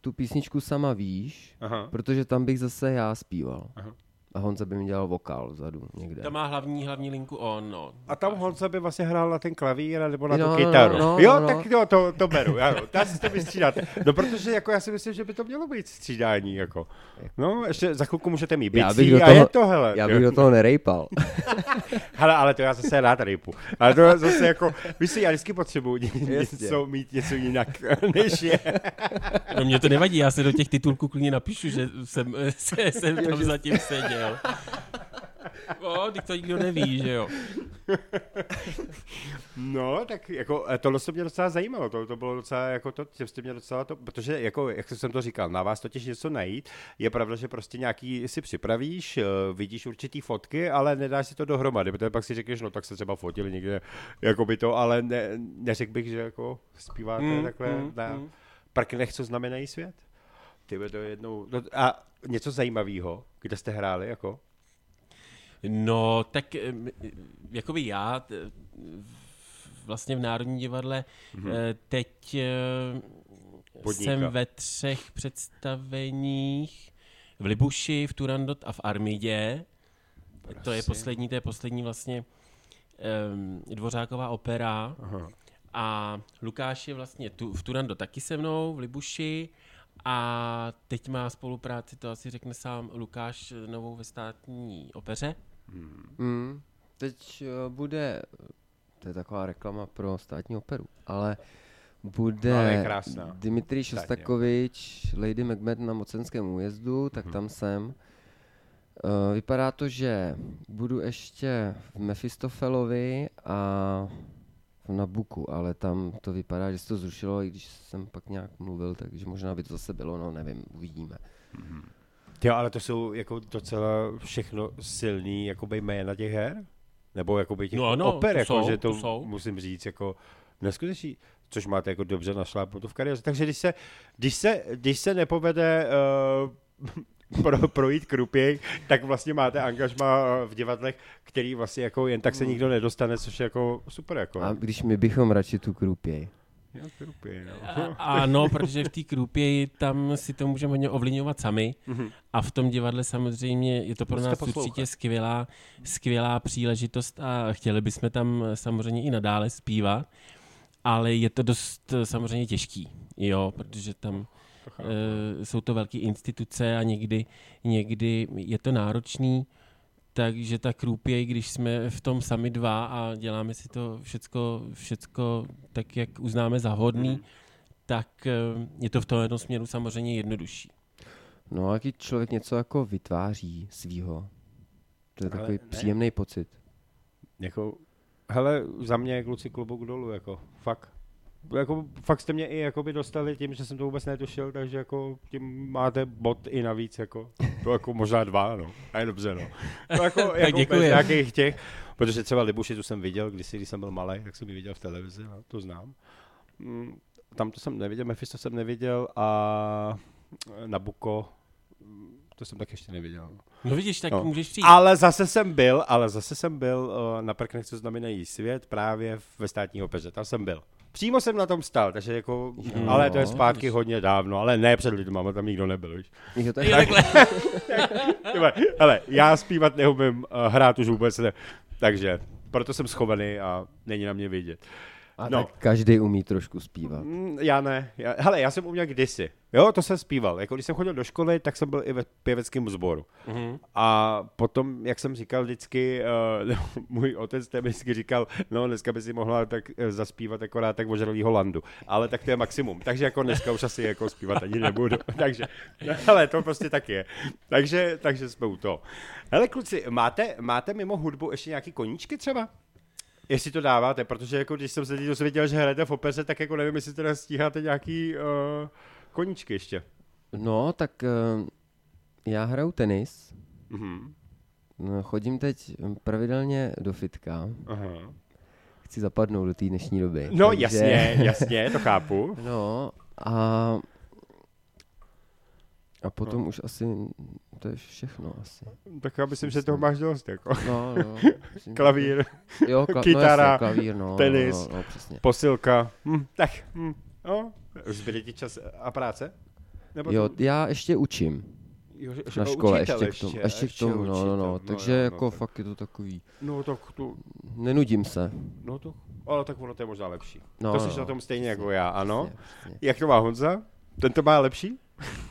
tu písničku Sama víš, aha, protože tam bych zase já zpíval. Aha. A Honza by mi dělal vokál vzadu někde. To má hlavní, hlavní linku on, no. A tam Honza by vlastně hrál na ten klavír nebo na no, tu kytaru. No, no, jo, no, tak jo, to, to beru. Já, já si to vystřídat. No, protože jako já si myslím, že by to mělo být střídání. Jako. No, ještě za chvilku můžete mít bicí a toho, je to, hele. Já bych jo. do toho nerejpal. Hele, ale to já zase rád rejpu. Ale to zase jako, víš si, já vždycky potřebuji něco, mít něco jinak, než je. No mě to nevadí, já se do těch titulků klidně napíšu, že jsem, se, jsem tam zatím seděl. O, teď to nikdo neví, že jo. No, tak jako tohle se mě docela zajímalo, to, to bylo docela, jako to, tím jste mě docela to, protože jako, jak jsem to říkal, na vás totiž něco najít, je pravda, že prostě nějaký si připravíš, vidíš určitý fotky, ale nedáš si to dohromady, protože pak si řekneš, no tak se třeba fotili někde, jako by to, ale ne, neřekl bych, že jako zpíváte mm, takhle mm, na mm. prknech, co znamenají svět. Tybe to jednou, no, a něco zajímavého, kde jste hráli, jako? No, tak jakoby já vlastně v Národním divadle mm-hmm. teď Podníka. jsem ve třech představeních v Libuši, v Turandot a v Armidě. Prasy. To je poslední, to je poslední vlastně um, Dvořákova opera. Aha. A Lukáš je vlastně tu, v Turandot taky se mnou, v Libuši. A teď má spolupráci, to asi řekne sám Lukáš, novou ve Státní opeře. Hmm. Mm. Teď bude, to je taková reklama pro Státní operu, ale bude no, Dimitrij Šostakovič, Lady Macbeth na Mocenském újezdu, tak hmm. tam jsem. Uh, vypadá to, že budu ještě v Mefistofelovi a na Buku, ale tam to vypadá, že se to zrušilo, i když jsem pak nějak mluvil, takže možná by to zase bylo, no nevím, uvidíme. Mm-hmm. Jo, ale to jsou jako docela všechno silný jakoby jména těch her? Nebo jakoby těch no, no, oper, to jako, jsou, že to, to musím říct, jako neskutečný, což máte jako dobře našlápnuto v kariéře. Takže když se, když se, když se nepovede uh, Pro, projít Krupěk, tak vlastně máte angažma v divadlech, který vlastně jako jen tak se nikdo nedostane, což je jako super. Jako. A když my bychom radši tu Krupěj. Já Krupěj, no. Ano, protože v té Krupěji tam si to můžeme hodně ovlivňovat sami mm-hmm. a v tom divadle samozřejmě je to pro nás určitě skvělá, skvělá příležitost a chtěli bychom tam samozřejmě i nadále zpívat, ale je to dost samozřejmě těžký, jo, protože tam Uh, jsou to velké instituce a někdy, někdy je to náročný, takže ta Krupěj, když jsme v tom sami dva a děláme si to všecko, všecko tak, jak uznáme za hodný, mm-hmm. tak uh, je to v tom jednom směru samozřejmě jednodušší. No a když člověk něco jako vytváří svýho, to je ale takový ne. příjemný pocit. Jako Hele, za mě, kluci, klobouk dolů, jako, fakt. Jako, fakt jste mě i jakoby dostali tím, že jsem to vůbec netušil, takže jako tím máte bod i navíc, jako. To jako možná dva, no. A je dobře, no. To jako, jako bez nějakých těch, protože třeba Libuši tu jsem viděl, když jsem byl malý, tak jsem ji viděl v televizi, no, to znám. Tam to jsem neviděl, Mephisto jsem neviděl a Nabucco, to jsem tak ještě neviděl. No, no vidíš, tak no. Můžeš přijít. Ale zase jsem byl, ale zase jsem byl na Prknech, co znamenají svět, právě ve Státní opeře, tam jsem byl. Přímo jsem na tom stál, takže jako, no, ale to je zpátky hodně dávno, ale ne před lidmi, ale tam nikdo nebyl, víš. Nikdo to je ale já zpívat neumím, hrát už vůbec ne, takže proto jsem schovaný a není na mě vidět. A no. Tak každý umí trošku zpívat. Já ne. Já, hele, já jsem uměl kdysi. Jo, to jsem zpíval. Jako, když jsem chodil do školy, tak jsem byl i ve pěveckém sboru. Mm-hmm. A potom, jak jsem říkal vždycky, uh, můj otec ten vždycky říkal, no dneska by si mohla tak zaspívat akorát tak ožralýho landu. Ale tak to je maximum. Takže jako dneska už asi jako zpívat ani nebudu. Takže, hele, to prostě tak je. Takže, takže jsme u toho. Hele, kluci, máte, máte mimo hudbu ještě nějaký koníčky třeba? Jestli to dáváte, protože jako když jsem se teď dozvěděl, že hrajete v opeře, tak jako nevím, jestli teda stíháte nějaký uh, koníčky ještě. No, tak uh, já hraju tenis. Mm-hmm. Chodím teď pravidelně do fitka. Aha. Chci zapadnout do té dnešní doby. No takže... jasně, jasně, to chápu. No a... A potom no. Už asi, to je všechno asi. Tak já myslím, že toho máš dost, jako. No, no. Myslím, klavír, jo, kla- kytara, no jasně, klavír, no, tenis, no, no, no, posilka. Hm, tak, hm, no. Zbyde ti čas a práce? Nebo jo, to... já ještě učím. Jo, na škole ještě k tomu, ještě, ještě k tomu, no, učitel, no, no, no, takže no, jako no, fakt tak. Je to takový. No tak to... Nenudím se. No to, ale tak ono to je možná lepší. No, to jsi no, na tom stejně jako já, ano. Jak to má Honza? Ten to má lepší?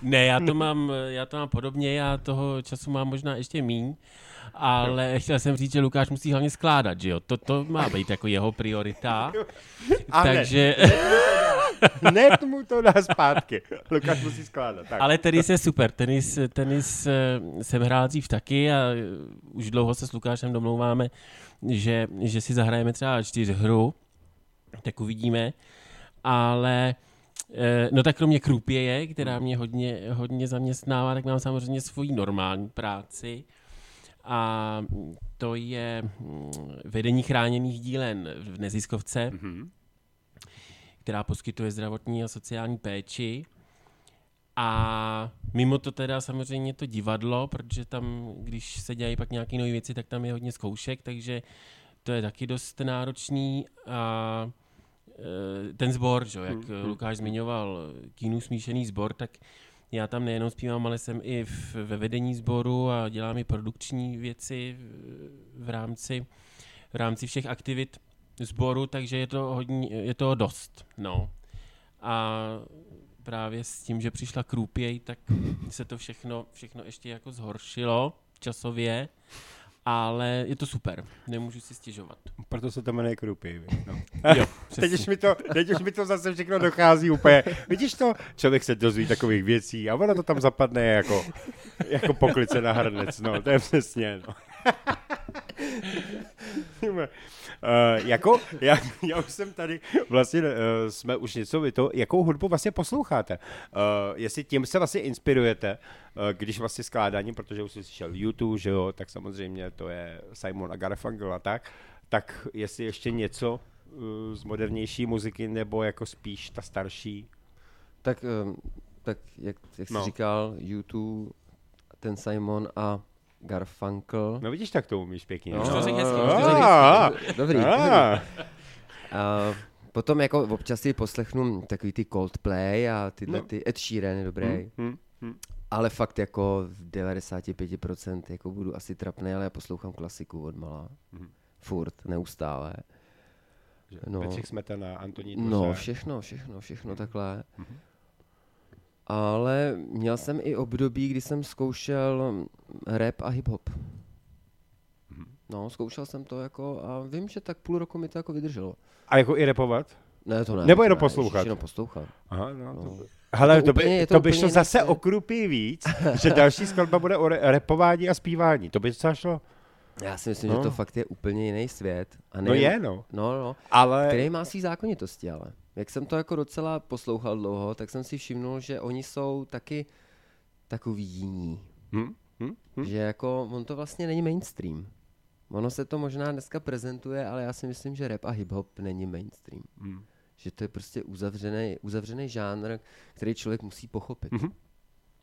Ne, já to mám, já to mám podobně, já toho času mám možná ještě míň, ale chtěl jsem říct, že Lukáš musí hlavně skládat, že jo, to, to má být jako jeho priorita, takže... Hned mu to dá zpátky. Lukáš musí skládat. Tak. Ale tenis je super. Tenis, tenis jsem hrál dřív taky a už dlouho se s Lukášem domlouváme, že, že si zahrajeme třeba čtyřhru, tak uvidíme, ale... No tak kromě krupěje, která mě hodně, hodně zaměstnává, tak mám samozřejmě svoji normální práci a to je vedení chráněných dílen v neziskovce, mm-hmm. která poskytuje zdravotní a sociální péči a mimo to teda samozřejmě to divadlo, protože tam, když se dělají pak nějaké nové věci, tak tam je hodně zkoušek, takže to je taky dost náročný a ten sbor, že? Jak mm-hmm. Lukáš zmiňoval, kínu smíšený sbor, tak já tam nejenom zpívám, ale jsem i v, ve vedení sboru a dělám i produkční věci v rámci, v rámci všech aktivit sboru, takže je to hodně, je to dost. No. A právě s tím, že přišla krůpěj, tak se to všechno, všechno ještě jako zhoršilo časově. Ale je to super, nemůžu si stěžovat. Proto se to jmenuje krupy. No. Jo, teď, už mi to, teď už mi to zase všechno dochází úplně. Vidíš to? Člověk se dozví takových věcí a ono to tam zapadne jako, jako poklice na hrnec. No, to je přesně. No. uh, jako, já, já už jsem tady, vlastně uh, jsme už něco vy to, jakou hudbu vlastně posloucháte? Uh, jestli tím se vlastně inspirujete, uh, když vlastně skládání, protože už jsi slyšel YouTube, že jo, tak samozřejmě to je Simon a Garfunkel a tak, tak jestli ještě něco uh, z modernější muziky nebo jako spíš ta starší? Tak, um, tak jak, jak jsi no. říkal, YouTube, ten Simon a Garfunkel. No vidíš, tak to umíš pěkně. No, to řekl hezky, to řekl hezky. Dobrý, dobrý. Uh, potom jako občas si poslechnu takový ty Coldplay a tyhle no. ty Ed Sheeran je dobrý. Mm, mm, mm. Ale fakt jako v devadesát pět procent jako budu asi trapný, ale já poslouchám klasiku odmala. Mm. Furt, neustále. No. Petřich Smetana, Antonín Dvořák. No, všechno, všechno, všechno mm. takhle. Mm. Ale měl jsem i období, kdy jsem zkoušel rap a hip-hop. No, zkoušel jsem to jako a vím, že tak půl roku mi to jako vydrželo. A jako i rapovat? Ne, to ne. Nebo jenom poslouchat? Ještě jenom poslouchat. Aha, no, no. To by... Hele, to, to, úplně, by, to, to byš to zase okrupí víc, že další skladba bude o rapování a zpívání. To by docela šlo. Já si myslím, no. že to fakt je úplně jiný svět. A nejen, no je, no. no, no ale... Který má svý zákonitosti, ale. Jak jsem to jako docela poslouchal dlouho, tak jsem si všimnul, že oni jsou taky takový jiní. Hmm? Hmm? Hmm? Že jako on to vlastně není mainstream. Ono se to možná dneska prezentuje, ale já si myslím, že rap a hip-hop není mainstream. Hmm. Že to je prostě uzavřený, uzavřený žánr, který člověk musí pochopit. Mm-hmm.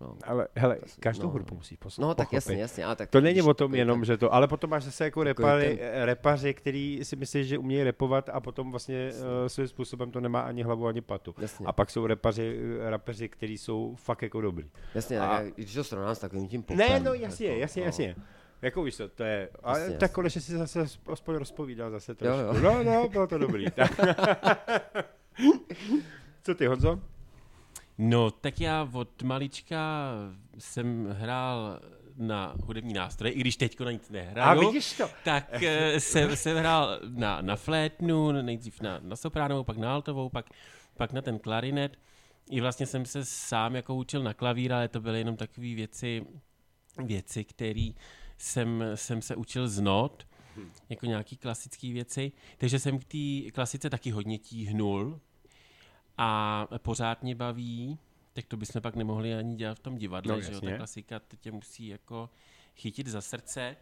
No, ale hele, každou no, hudbu musí poslouchat. No tak pochopit. jasně, jasně. Ale tak to není o tom jenom, ten, že to, ale potom máš zase jako repary, ten... repaři, který si myslí, že umějí repovat a potom vlastně uh, svým způsobem to nemá ani hlavu, ani patu. Jasně. A pak jsou repaři, rapeři, kteří jsou fakt jako dobrý. Jasně, a... tak když to srovnám s takovým tím popem. Ne, no jasně, jako, jasně, no. jasně. Jako víš to, to je, ale tak konečně si zase aspoň rozpovídal zase trošku. Jo, jo. No, no, bylo to dobrý. Co ty, Honzo? No, tak já od malička jsem hrál na hudební nástroje, i když teďko na nic nehraju. A vidíš to. Tak jsem, jsem hrál na, na flétnu, nejdřív na, na sopránovou, pak na altovou, pak, pak na ten klarinet. I vlastně jsem se sám jako učil na klavír, ale to byly jenom takové věci, věci, které... Jsem, jsem se učil z not, jako nějaký klasický věci, takže jsem k té klasice taky hodně tíhnul a pořád mě baví, tak to bychom pak nemohli ani dělat v tom divadle, no, že jo, ta klasika tě musí jako chytit za srdce,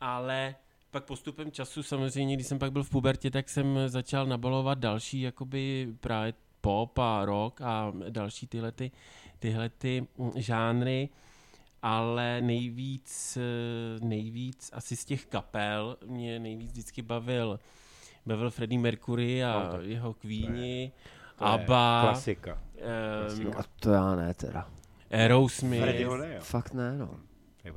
ale pak postupem času samozřejmě, když jsem pak byl v pubertě, tak jsem začal nabalovat další jakoby právě pop a rock a další tyhle, ty, tyhle ty žánry. Ale nejvíc, nejvíc asi z těch kapel mě nejvíc vždycky bavil, bavil Freddie Mercury a no, jeho Queeni, ABBA. Klasika. Um, no a to já ne teda. Aerosmith. Freddieho ne, jo. Fakt ne, no.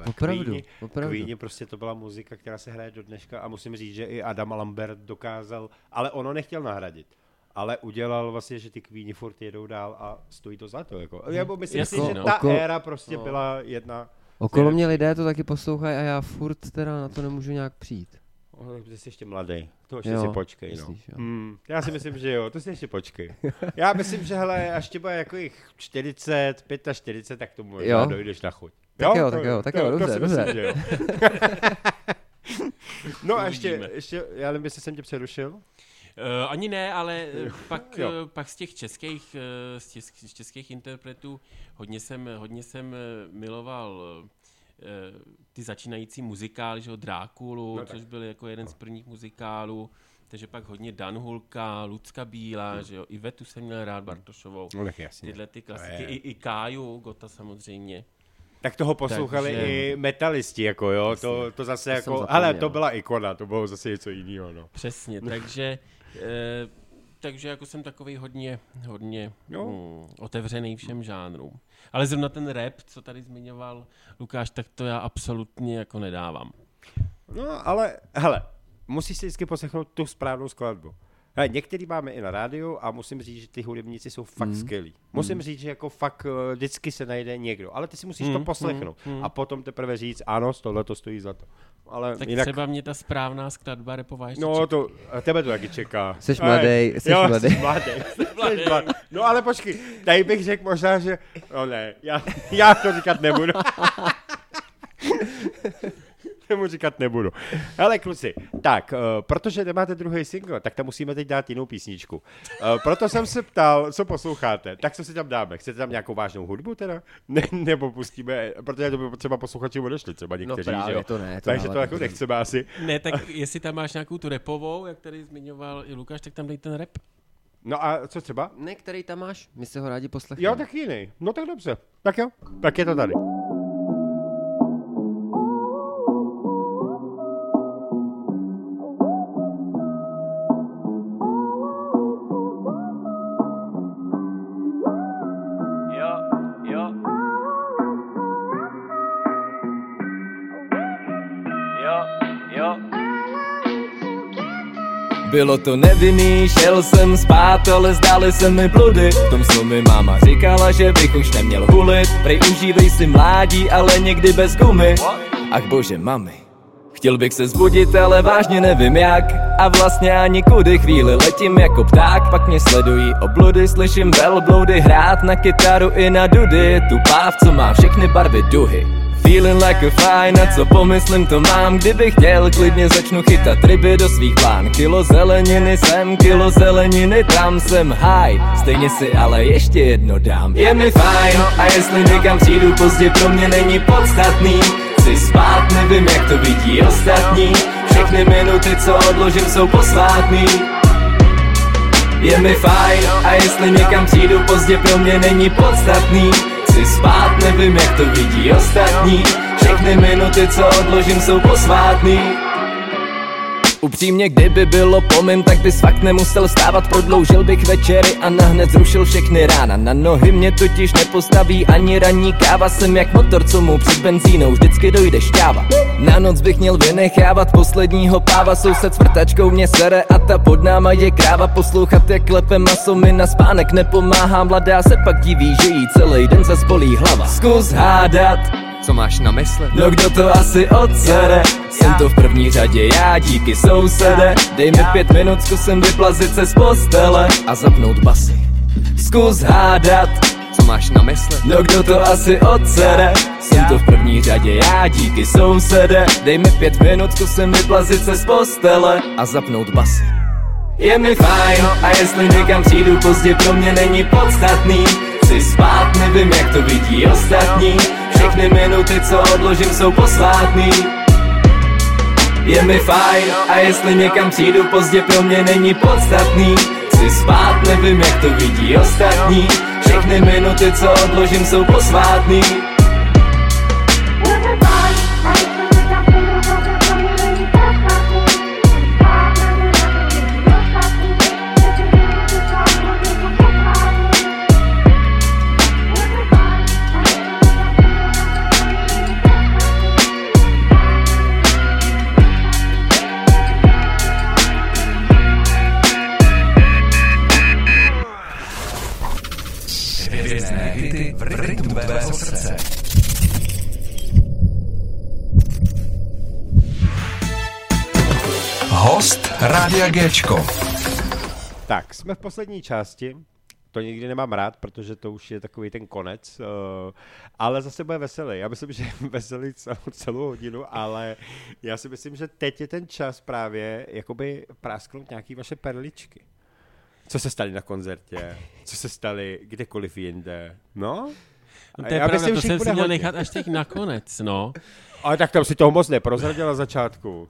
Opravdu, Queeni, opravdu. Queeni prostě to byla muzika, která se hraje do dneška a musím říct, že i Adam Lambert dokázal, ale ono nechtěl nahradit. Ale udělal vlastně, že ty Queeni furt jedou dál a stojí to za to. Jako. Jako myslím Jasný, si, že no. ta okolo, éra prostě no. byla jedna... Okolo mě lidé to taky poslouchají a já furt teda na to nemůžu nějak přijít. Oh, ty jsi ještě mladý, to ještě jo, si počkej. Myslíš, no. mm, já si myslím, že jo, to si ještě počkej. Já myslím, že hele, až tě bude jako jich čtyřicet, čtyřicet pět, tak tomu možná dojdeš na chuť. Tak jo, jo, tak jo, tak jo, dobře, dobře. Jo. No a ještě, ještě, já nevím, jestli jsem tě přerušil. Uh, ani ne, ale pak, uh, pak z těch českých, uh, z těch, z českých interpretů hodně jsem, hodně jsem miloval uh, ty začínající muzikály, že jo, Drákulu, no, což byl jako jeden no. z prvních muzikálů, takže pak hodně Danhulka, Lucka Bílá, no. že jo, Ivetu jsem měl rád, Bartošovou, no, tyhle ty klasiky, i, i Káju, Gota samozřejmě. Tak toho poslouchali takže... i metalisti, jako jo, Přesně. to, to zase to jako, ale to byla ikona, to bylo zase něco jiného, no. Přesně, takže... E, takže jako jsem takový hodně, hodně mm, otevřený všem žánrům. Ale zrovna ten rap, co tady zmiňoval Lukáš, tak to já absolutně jako nedávám. No ale, hele, musíš si vždycky poslechnout tu správnou skladbu. Hele, některý máme i na rádiu a musím říct, že ty hudebníci jsou fakt mm. skvělí. Musím mm. říct, že jako fakt vždycky se najde někdo, ale ty si musíš mm. to poslechnout mm. a potom teprve říct, ano, tohle to stojí za to. Ale tak jinak... třeba mě ta správná skladba repová ještě No, to, tebe to taky čeká. Jseš mladej, jseš mladej. Jseš mladej. Mladej. mladej. No ale počkej, tady bych řekl možná, že... No ne, já, já to říkat nebudu. Mu říkat nebudu. Hele kluci, tak, uh, protože nemáte druhý single, tak tam musíme teď dát jinou písničku. Uh, proto jsem se ptal, co posloucháte, tak co si tam dáme? Chcete tam nějakou vážnou hudbu teda? Ne, nebo pustíme, protože to by třeba posluchači odešli, třeba někteří, no právě, že jo? To ne, to takže to jako nechceme asi. Ne, tak jestli tam máš nějakou tu rapovou, jak tady zmiňoval i Lukáš, tak tam dej ten rap. No a co třeba? Ne, který tam máš, my se ho rádi poslechneme. Jo, tak jiný, no tak dobře, tak jo, tak je to tady. Bylo to nevinný, šel jsem spát, ale zdály se mi bludy. V tom snu mi máma říkala, že bych už neměl hulit. Prej užívej si mládí, ale někdy bez gumy. Ach bože, mami. Chtěl bych se zbudit, ale vážně nevím jak. A vlastně ani kudy, chvíli letím jako pták. Pak mě sledují obludy, slyším velbloudy hrát na kytaru i na dudy. Tu páv, co má všechny barvy duhy. Feeling like a fine, a co pomyslím, to mám. Kdybych chtěl, klidně začnu chytat ryby do svých plán. Kilo zeleniny sem, kilo zeleniny tam, jsem high, stejně si ale ještě jedno dám. Je mi fajn, a jestli někam přijdu pozdě, pro mě není podstatný. Chci spát, nevím jak to vidí ostatní. Všechny minuty, co odložím, jsou posvátný. Je mi fajn, a jestli někam přijdu pozdě, pro mě není podstatný. Chci spát, nevím jak to vidí ostatní. Všechny minuty, co odložím, jsou posvátný. Upřímně, kdyby bylo pomin, tak bys fakt nemusel vstávat. Prodloužil bych večery a nahned zrušil všechny rána. Na nohy mě totiž nepostaví ani ranní káva. Jsem jak motor, co mu před benzínou vždycky dojde šťáva. Na noc bych měl vynechávat posledního páva. Soused s vrtačkou mě sere a ta pod náma je kráva. Poslouchat jak klepe maso mi na spánek nepomáhá. Mladá se pak diví, že jí celý den zas bolí hlava. Zkus hádat, co máš na mysli? No kdo to asi odsere? Jsem to v první řadě já, díky sousede. Dej mi pět minut, zkusím vyplazit se z postele a zapnout basy. Zkus hádat, co máš na mysli? No kdo to asi odsere? Jsem to v první řadě já, díky sousede. Dej mi pět minut, zkusím vyplazit se z postele a zapnout basy. Je mi fajn, a jestli někam přijdu pozdě, pro mě není podstatný. Chci spát, nevím jak to vidí ostatní. Všechny minuty, co odložím, jsou posvátný. Je mi fajn, a jestli někam přijdu pozdě, pro mě není podstatný. Chci spát, nevím jak to vidí ostatní. Všechny minuty, co odložím, jsou posvátný. Rádia Géčko. Tak, jsme v poslední části. To nikdy nemám rád, protože to už je takový ten konec. Ale zase bude veselý. Já myslím, že veselý celou, celou hodinu, ale já si myslím, že teď je ten čas právě jakoby prásknout nějaký vaše perličky. Co se staly na koncertě? Co se staly kdekoliv jinde? No? No to je pravda, to jsem si měl nechat až teď nakonec, no. Ale tak tam si toho moc neprozradil na začátku.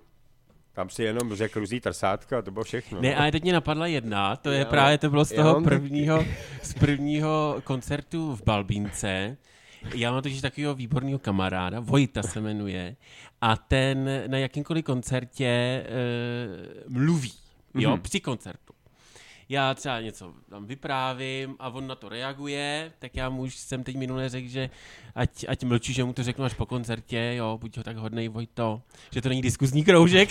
Tam si jenom řekl různý trsátka, to bylo všechno. Ne, ale teď mě napadla jedna, to je já, právě, to bylo z toho prvního, z prvního koncertu v Balbínce. Já mám totiž takového výborného kamaráda, Vojta se jmenuje, a ten na jakýmkoliv koncertě e, mluví, jo, mm-hmm. při koncertu. Já třeba něco tam vyprávím a on na to reaguje, tak já mu už jsem teď minule řekl, že ať, ať mlčí, že mu to řeknu až po koncertě, jo, buď ho tak hodnej Vojto, že to není diskuzní kroužek.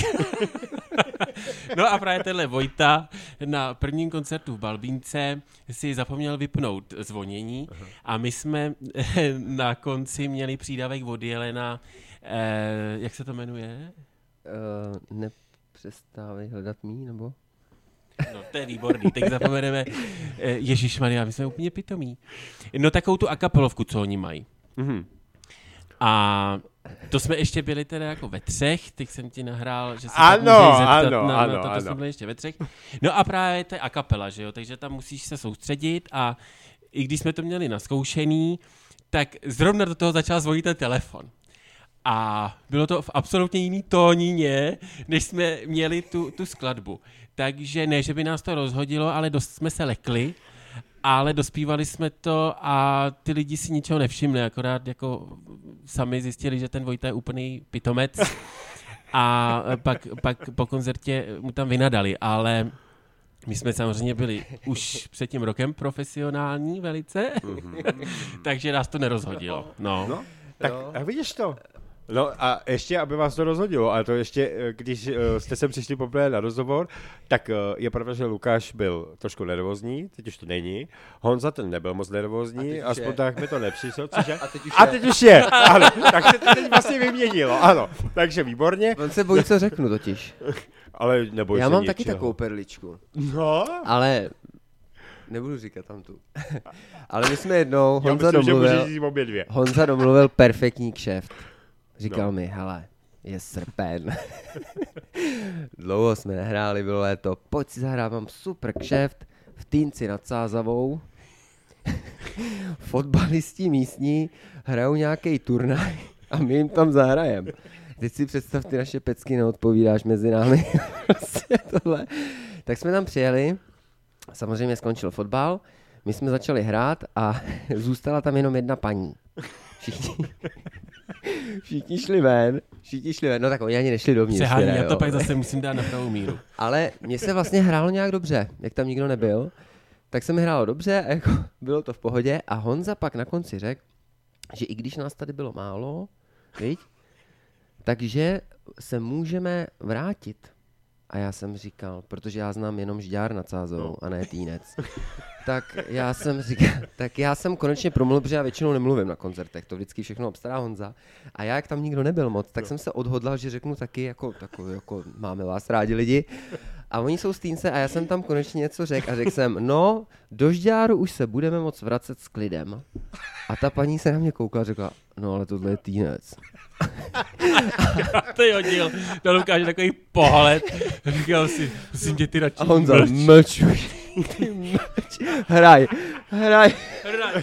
No a právě tenhle Vojta na prvním koncertu v Balbínce si zapomněl vypnout zvonění a my jsme na konci měli přídavek od Jelena, eh, jak se to jmenuje? Uh, nepřestávej hledat mý, nebo? No to je výborný, teď zapomeneme. Ježišmarja, my jsme úplně pitomí. No takovou tu akapelovku, co oni mají. Mm-hmm. A to jsme ještě byli teda jako ve třech, teď jsem ti nahrál, že se tak můžeš zeptat ano, na, ano, na to, to ano. Jsme byli ještě ve třech. No a právě to je akapela, že jo, takže tam musíš se soustředit a i když jsme to měli naskoušený, tak zrovna do toho začal zvonit ten telefon. A bylo to v absolutně jiný tónině, než jsme měli tu, tu skladbu. Takže ne, že by nás to rozhodilo, ale dost jsme se lekli, ale dospívali jsme to a ty lidi si ničeho nevšimli, akorát jako sami zjistili, že ten Vojta je úplný pitomec a pak, pak po koncertě mu tam vynadali, ale my jsme samozřejmě byli už před tím rokem profesionální velice, takže nás to nerozhodilo. No, no tak a vidíš to. No a ještě, aby vás to rozhodilo, ale to ještě, když jste sem přišli poprvé na rozhovor, tak je pravda, že Lukáš byl trošku nervózní, teď už to není. Honza ten nebyl moc nervózní, aspoň tak mi to nepřišlo, cože? A teď už a teď je. Už je, ano, tak se to teď vlastně vyměnilo, ano, takže výborně. On se bojí, co řeknu totiž. Ale neboj se. Já mám ničeho. Taky takovou perličku. No. Ale... Nebudu říkat tam tu. Ale my jsme jednou, Honza, myslím, domluvil, Honza domluvil perfektní kšeft. Říkal no. mi, hele, je srpen. Dlouho jsme nehráli, bylo léto. Pojď si zahrávám super kšeft v Týnci nad Sázavou. Fotbalisti místní hrajou nějaký turnaj a my jim tam zahrajem. Teď si představ, ty naše pecky neodpovídáš mezi námi. Prostě tohle. Tak jsme tam přijeli, samozřejmě skončil fotbal, my jsme začali hrát a zůstala tam jenom jedna paní. Všichni, všichni šli ven, všichni šli ven, no tak oni ani nešli dovnitř. Přehání, já to pak zase musím dát na pravou míru. Ale mně se vlastně hrálo nějak dobře, jak tam nikdo nebyl, tak se mi hrálo dobře a jako bylo to v pohodě a Honza pak na konci řekl, že i když nás tady bylo málo, viď, takže se můžeme vrátit. A já jsem říkal, protože já znám jenom Žďár nad Sázovou no. a ne Týnec. Tak já jsem říkal, tak já jsem konečně promluvil, protože já většinou nemluvím na koncertech, to vždycky všechno obstará Honza. A já, jak tam nikdo nebyl moc, tak no. jsem se odhodlal, že řeknu taky, jako, tako, jako máme vás rádi lidi. A oni jsou z Týnce a já jsem tam konečně něco řekl a řekl jsem, no, do Žďáru už se budeme moc vracet s klidem. A ta paní se na mě koukala a řekla, no ale tohle je Týnec. Ty hodil, no ukáže takový pohled, říkal si, musím tě ty radši Honza, mlč. mlčuj, ty mlč, hraj, hraj. hraj.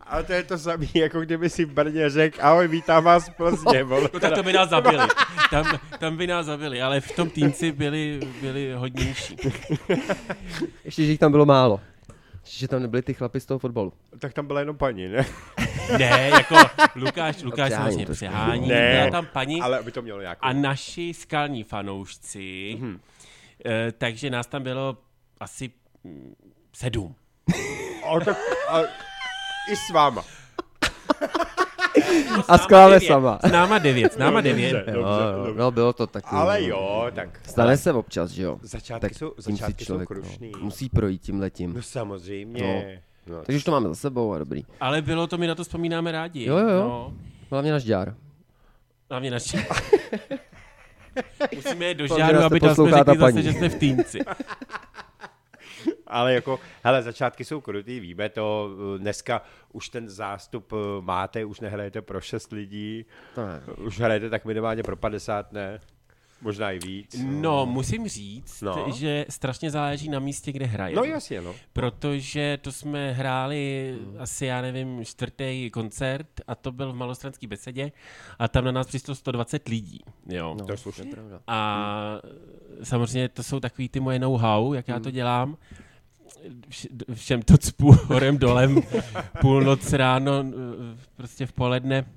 Ale to je to samý, jako kdyby si v Brně řekl, ahoj, vítám vás v Plzně. No, no tak to by nás zabili, tam, tam by nás zabili, ale v tom Týnci byli, byli hodnější. Ještě, že jich tam bylo málo. Že tam nebyli ty chlapi z toho fotbalu. Tak tam byla jenom paní, ne? Ne, jako Lukáš, Lukáš samozřejmě přehání, ne, byla tam paní ale by to mělo nějakou. A naši skalní fanoušci, mm-hmm. eh, takže nás tam bylo asi mm, sedm. O, tak, a, i s váma. No, a skláme sama. S náma devět, s náma devět. Dobře, dobře, no, dobře. No, bylo to taky. Ale jo, tak. Stane se občas, že jo. Začátky tak jsou, začátky člověk, jsou krušný. No, musí projít tím letím. No samozřejmě. No. No, takže už to máme za sebou a dobrý. Ale bylo to, my na to vzpomínáme rádi. Jo, jo, jo. No. Hlavně na Žďár. Hlavně na Žďár. Musíme jít do Žďáru, aby tam jsme řekli zase, že jsme v Týnci. Ale jako, hele, začátky jsou krutý, víme to, dneska už ten zástup máte, už nehrajete pro šest lidí, už hrajete tak minimálně pro padesát, ne? Možná i víc. No, musím říct, no. že strašně záleží na místě, kde hraje. No jasně, no. Protože to jsme hráli asi, já nevím, čtvrtý koncert a to byl v Malostranské besedě a tam na nás přišlo sto dvacet lidí. Jo. No, to je slušně. A samozřejmě to jsou takový ty moje know-how, jak já to dělám. Všem to cpu, horem dolem, půlnoc, ráno, prostě v poledne.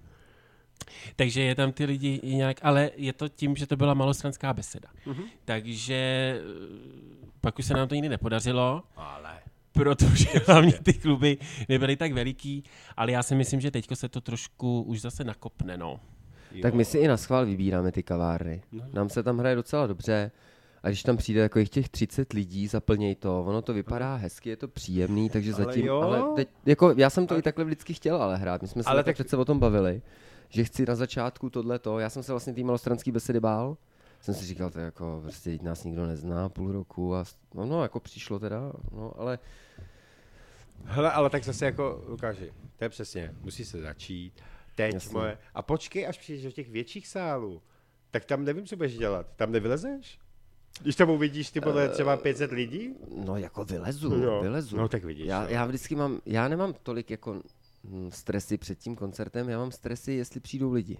Takže je tam ty lidi nějak, ale je to tím, že to byla Malostranská beseda. Mm-hmm. Takže pak už se nám to nikdy nepodařilo, ale. Protože hlavně ty kluby nebyly tak veliký, ale já si myslím, že teďko se to trošku už zase nakopne. No. Tak my si i na schvál vybíráme ty kavárny. Nám se tam hraje docela dobře. A když tam přijde takových těch třicet lidí, zaplněj to, ono to vypadá hezky, je to příjemný, takže zatím, ale, ale teď, jako já jsem to ale... i takhle vždycky chtěl ale hrát, my jsme se ale tak přece o tom bavili, že chci na začátku tohleto, já jsem se vlastně tý Malostranský besedy bál, jsem si říkal, to jako prostě nás nikdo nezná půl roku a no, no jako přišlo teda, no ale... Hele, ale tak zase jako, Lukáši, to je přesně, musí se začít, teď Jasně. moje, a počkej, až přijdeš do těch větších sálů, tak tam nevím, co budeš dělat, tam nevylezeš? Když tam uvidíš ty podle třeba pět set lidí? No jako vylezu, no, vylezu. No tak vidíš. Já, já vždycky mám, já nemám tolik jako stresy před tím koncertem, já mám stresy, jestli přijdou lidi.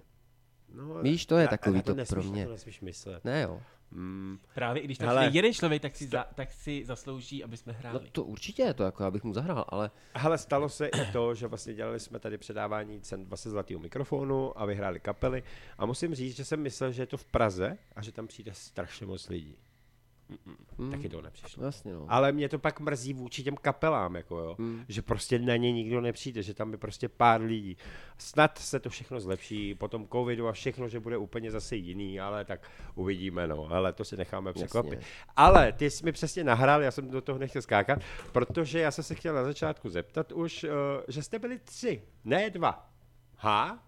No, víš, to je a, takový a to, to nesmíš, pro mě. To nesmíš myslet. Ne jo. Mm. Právě i když tam je jeden člověk, tak si, to... za, tak si zaslouží, aby jsme hráli. No to určitě je to, jako já bych mu zahrál, ale... Hele, stalo se i to, že vlastně dělali jsme tady předávání cen vlastně zlatýho mikrofonu a vyhráli kapely a musím říct, že jsem myslel, že je to v Praze a že tam přijde strašně moc lidí. Mm. Taky to nepřišlo. Vlastně, no. Ale mě to pak mrzí vůči těm kapelám, jako jo, mm. že prostě na ně nikdo nepřijde, že tam je prostě pár lidí. Snad se to všechno zlepší po tom covidu a všechno, že bude úplně zase jiný, ale tak uvidíme, no, ale to si necháme překvapit. Jasně. Ale ty jsi mi přesně nahrál, já jsem do toho nechtěl skákat, protože já jsem se chtěl na začátku zeptat už, že jste byli tři, ne dva. Ha?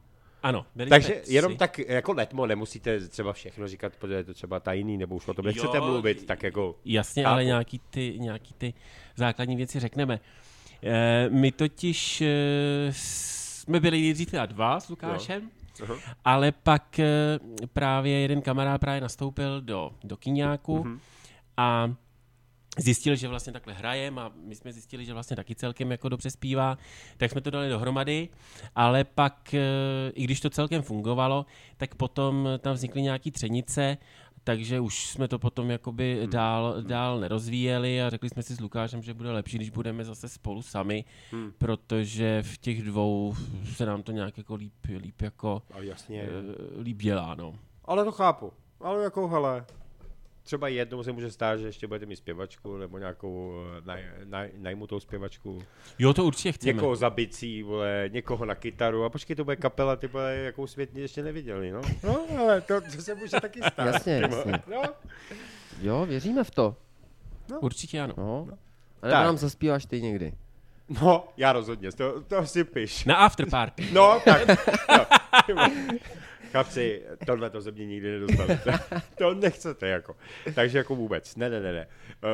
Ano, takže jenom tak jako letmo nemusíte třeba všechno říkat, protože je to třeba tajný, nebo už o tom nechcete mluvit, tak jako... Jasně, tápu. Ale nějaký ty, nějaký ty základní věci řekneme. E, my totiž e, jsme byli nejdřív dva s Lukášem, jo. Aha. Ale pak právě jeden kamarád právě nastoupil do, do kyňáku uh-huh. a zjistil, že vlastně takhle hrajem a my jsme zjistili, že vlastně taky celkem jako dobře zpívá, tak jsme to dali dohromady, ale pak, i když to celkem fungovalo, tak potom tam vznikly nějaký třenice, takže už jsme to potom jakoby dál, dál nerozvíjeli a řekli jsme si s Lukášem, že bude lepší, když budeme zase spolu sami, hmm. protože v těch dvou se nám to nějak jako líp, líp jako jasně. líp dělá, no. Ale to chápu, ale jako hele, třeba jednou se může stát, že ještě budete mít zpěvačku nebo nějakou naj, naj, najmutou zpěvačku. Jo, to určitě chceme. Někoho za bicí, vole, někoho na kytaru. A počkej, to bude kapela, ty vole, jakou světně ještě neviděli, no? No, ale to, to se může taky stát. Jasně, jasně. No. Jo, věříme v to. No. Určitě ano. No. No. A nebo nám zaspíváš ty někdy? No, já rozhodně, to, to si piš. Na afterparty. No, tak. No. Kapci, tohle to ze mě nikdy nedostanete. To nechcete, jako. Takže jako vůbec. Ne, ne, ne, ne.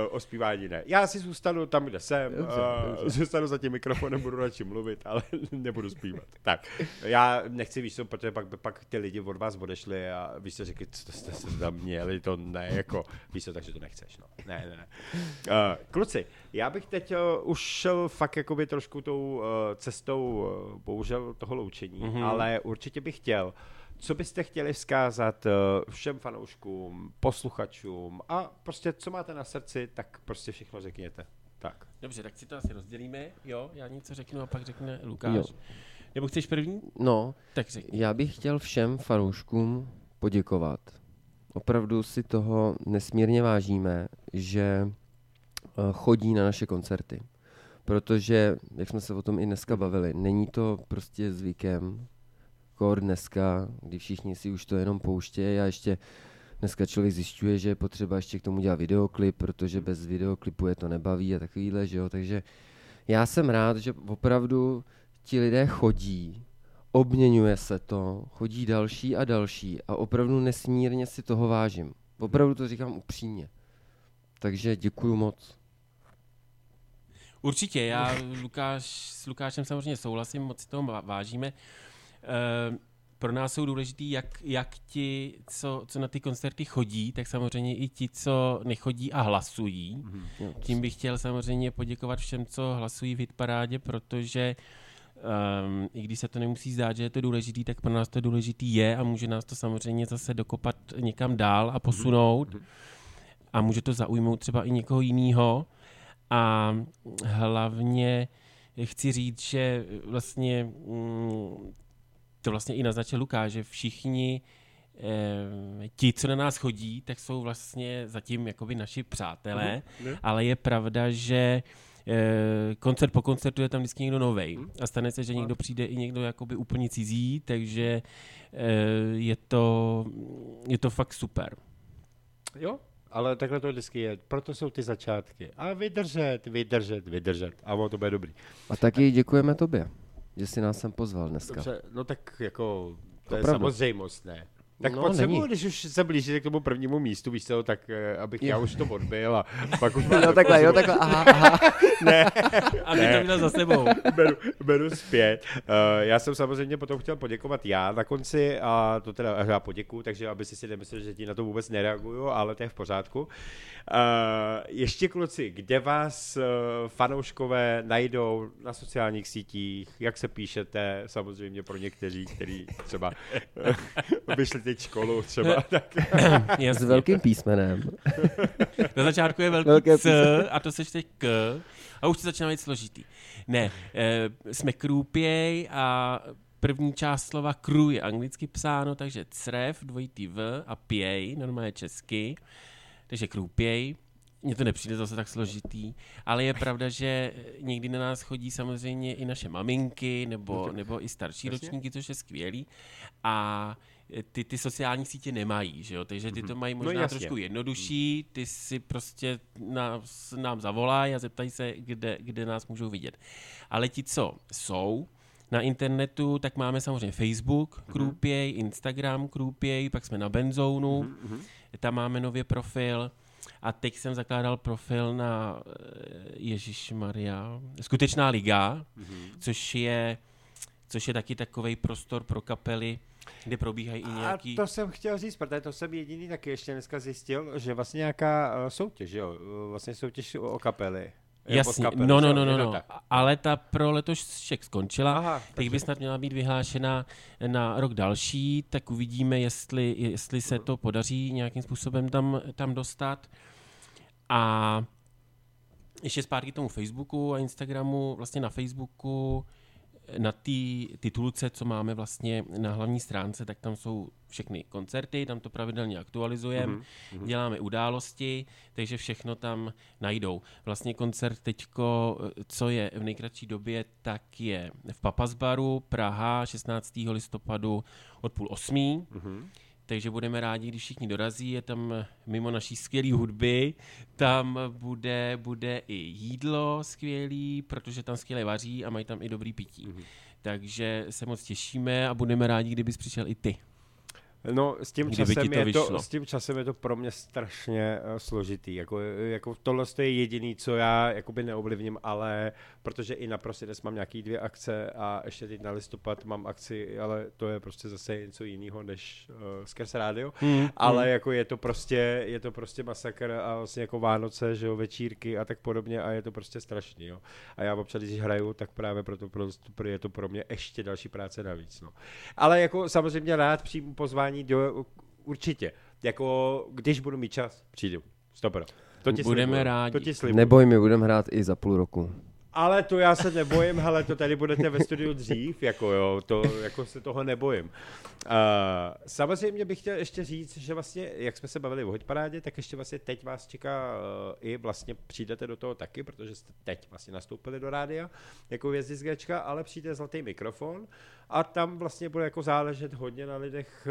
O zpívání ne. Já si zůstanu tam, kde jsem. Dobře, dobře. Zůstanu za tím mikrofonem, budu radši mluvit, ale nebudu zpívat. Tak. Já nechci víc, protože pak, pak ty lidi od vás odešli a vy jste řekli, co jste se tam měli, to ne, jako. Víš co, takže to nechceš, no. Ne, ne, ne. Kluci, já bych teď už šel fakt jakoby trošku tou cestou, bohužel, toho loučení, mm-hmm. ale určitě bych chtěl, co byste chtěli vzkázat všem fanouškům, posluchačům a prostě co máte na srdci, tak prostě všechno řekněte. Tak. Dobře, tak si to asi rozdělíme, jo? Já něco řeknu a pak řekne Lukáš. Jo. Nebo chceš první? No, tak řekni. Já bych chtěl všem fanouškům poděkovat. Opravdu si toho nesmírně vážíme, že chodí na naše koncerty. Protože, jak jsme se o tom i dneska bavili, není to prostě zvykem, dneska, kdy všichni si už to jenom pouštějí a ještě dneska člověk zjišťuje, že je potřeba ještě k tomu dělat videoklip, protože bez videoklipu je to nebaví a takovýhle, že jo, takže já jsem rád, že opravdu ti lidé chodí, obměňuje se to, chodí další a další a opravdu nesmírně si toho vážím. Opravdu to říkám upřímně. Takže děkuju moc. Určitě, já Lukáš, s Lukášem samozřejmě souhlasím, moc si toho vážíme. Uh, pro nás jsou důležitý, jak, jak ti, co, co na ty koncerty chodí, tak samozřejmě i ti, co nechodí a hlasují. Mm-hmm. Tím bych chtěl samozřejmě poděkovat všem, co hlasují v Hitparádě, protože um, i když se to nemusí zdát, že je to důležitý, tak pro nás to důležitý je a může nás to samozřejmě zase dokopat někam dál a posunout. Mm-hmm. A může to zaujmout třeba i někoho jiného. A hlavně chci říct, že vlastně mm, to vlastně i naznačil Lukáš, že všichni eh, ti, co na nás chodí, tak jsou vlastně zatím jakoby naši přátelé, mm-hmm. ale je pravda, že eh, koncert po koncertu je tam vždycky někdo novej a stane se, že někdo přijde i někdo jakoby úplně cizí, takže eh, je, to, je to fakt super. Jo, ale takhle to vždycky je, proto jsou ty začátky. A vydržet, vydržet, vydržet a ono to bude dobrý. A taky děkujeme tobě. Že jsi nás sem pozval dneska. Dobře, no tak jako, to je samozřejmost, ne? Tak no, potřebuji, když už se blížíte k tomu prvnímu místu, víš co, tak abych je. Já už to odbyl a pak už... No takhle, pozval. Jo takhle, aha, aha. Ne, a ne. Mě to měl za sebou. Beru, beru zpět. Uh, já jsem samozřejmě potom chtěl poděkovat já na konci a to teda já poděkuju, takže aby si si nemyslel, že ti na to vůbec nereaguju, ale to je v pořádku. Uh, ještě kluci, kde vás uh, fanouškové najdou na sociálních sítích, jak se píšete, samozřejmě pro někteří, kteří třeba uh, vyšli školu třeba. Tak. S velkým písmenem. Na začátku je velký C a to seš teď K a už to začíná být složitý. Ne, e, jsme krůpěj a první část slova krů je anglicky psáno, takže crev, dvojitý V a pěj, normálně česky, takže krůpěj. Mně to nepřijde zase tak složitý, ale je pravda, že někdy na nás chodí samozřejmě i naše maminky nebo, nebo i starší Jasně? ročníky, což je skvělý. A Ty, ty sociální sítě nemají, že jo? Takže ty to mají možná no trošku jednodušší, ty si prostě nás, nám zavolají a zeptají se, kde, kde nás můžou vidět. Ale ti, co jsou na internetu, tak máme samozřejmě Facebook, Krůpěj, Instagram, Krůpěj, pak jsme na Benzónu, tam máme nově profil. A teď jsem zakládal profil na Ježišmarja, Skutečná liga, což je, což je taky takovej prostor pro kapely, Kde probíhají i nějaký... A to jsem chtěl říct, protože to jsem jediný taky ještě dneska zjistil, že vlastně nějaká soutěž, jo, vlastně soutěž o kapely. Jasně, kapelu, no, no, no, no, no, ale ta pro letošek skončila, Aha, teď by snad měla být vyhlášena na rok další, tak uvidíme, jestli, jestli se to podaří nějakým způsobem tam, tam dostat. A ještě zpátky k tomu Facebooku a Instagramu, vlastně na Facebooku, na té titulce, co máme vlastně na hlavní stránce, tak tam jsou všechny koncerty, tam to pravidelně aktualizujeme, mm-hmm. děláme události, takže všechno tam najdou. Vlastně koncert teďko, co je v nejkratší době, tak je v Papazbaru, Praha, šestnáctého listopadu od půl osmí, mm-hmm. takže budeme rádi, když všichni dorazí, je tam mimo naší skvělý hudby, tam bude, bude i jídlo skvělý, protože tam skvěle vaří a mají tam i dobrý pití. Mm-hmm. Takže se moc těšíme a budeme rádi, kdybys přišel i ty. No, s tím, časem to je to, s tím časem je to pro mě strašně uh, složitý. Jako, jako tohle je jediný, co já jakoby neovlivním, ale protože i na prosinec mám nějaký dvě akce a ještě teď na listopad mám akci, ale to je prostě zase něco jiného než uh, skrz rádio. Mm, ale mm. jako je to prostě, je to prostě masakr a vlastně jako Vánoce, že jo, večírky a tak podobně a je to prostě strašný. Jo. A já občas, když hraju, tak právě proto pro, je to pro mě ještě další práce navíc. No. Ale jako samozřejmě rád přijmu pozvání Do, určitě. Jako, když budu mít čas, přijdu. Stopro. To ti budeme slibuju. rádi. To ti slibuju. Neboj, my budeme hrát i za půl roku. Ale to já se nebojím, hele, to tady budete ve studiu dřív, jako jo, to, jako se toho nebojím. Uh, samozřejmě bych chtěl ještě říct, že vlastně, jak jsme se bavili o hoďparádě, tak ještě vlastně teď vás čeká uh, i vlastně přijdete do toho taky, protože jste teď vlastně nastoupili do rádia jako hvězdy z Géčka, ale přijde zlatý mikrofon a tam vlastně bude jako záležet hodně na lidech,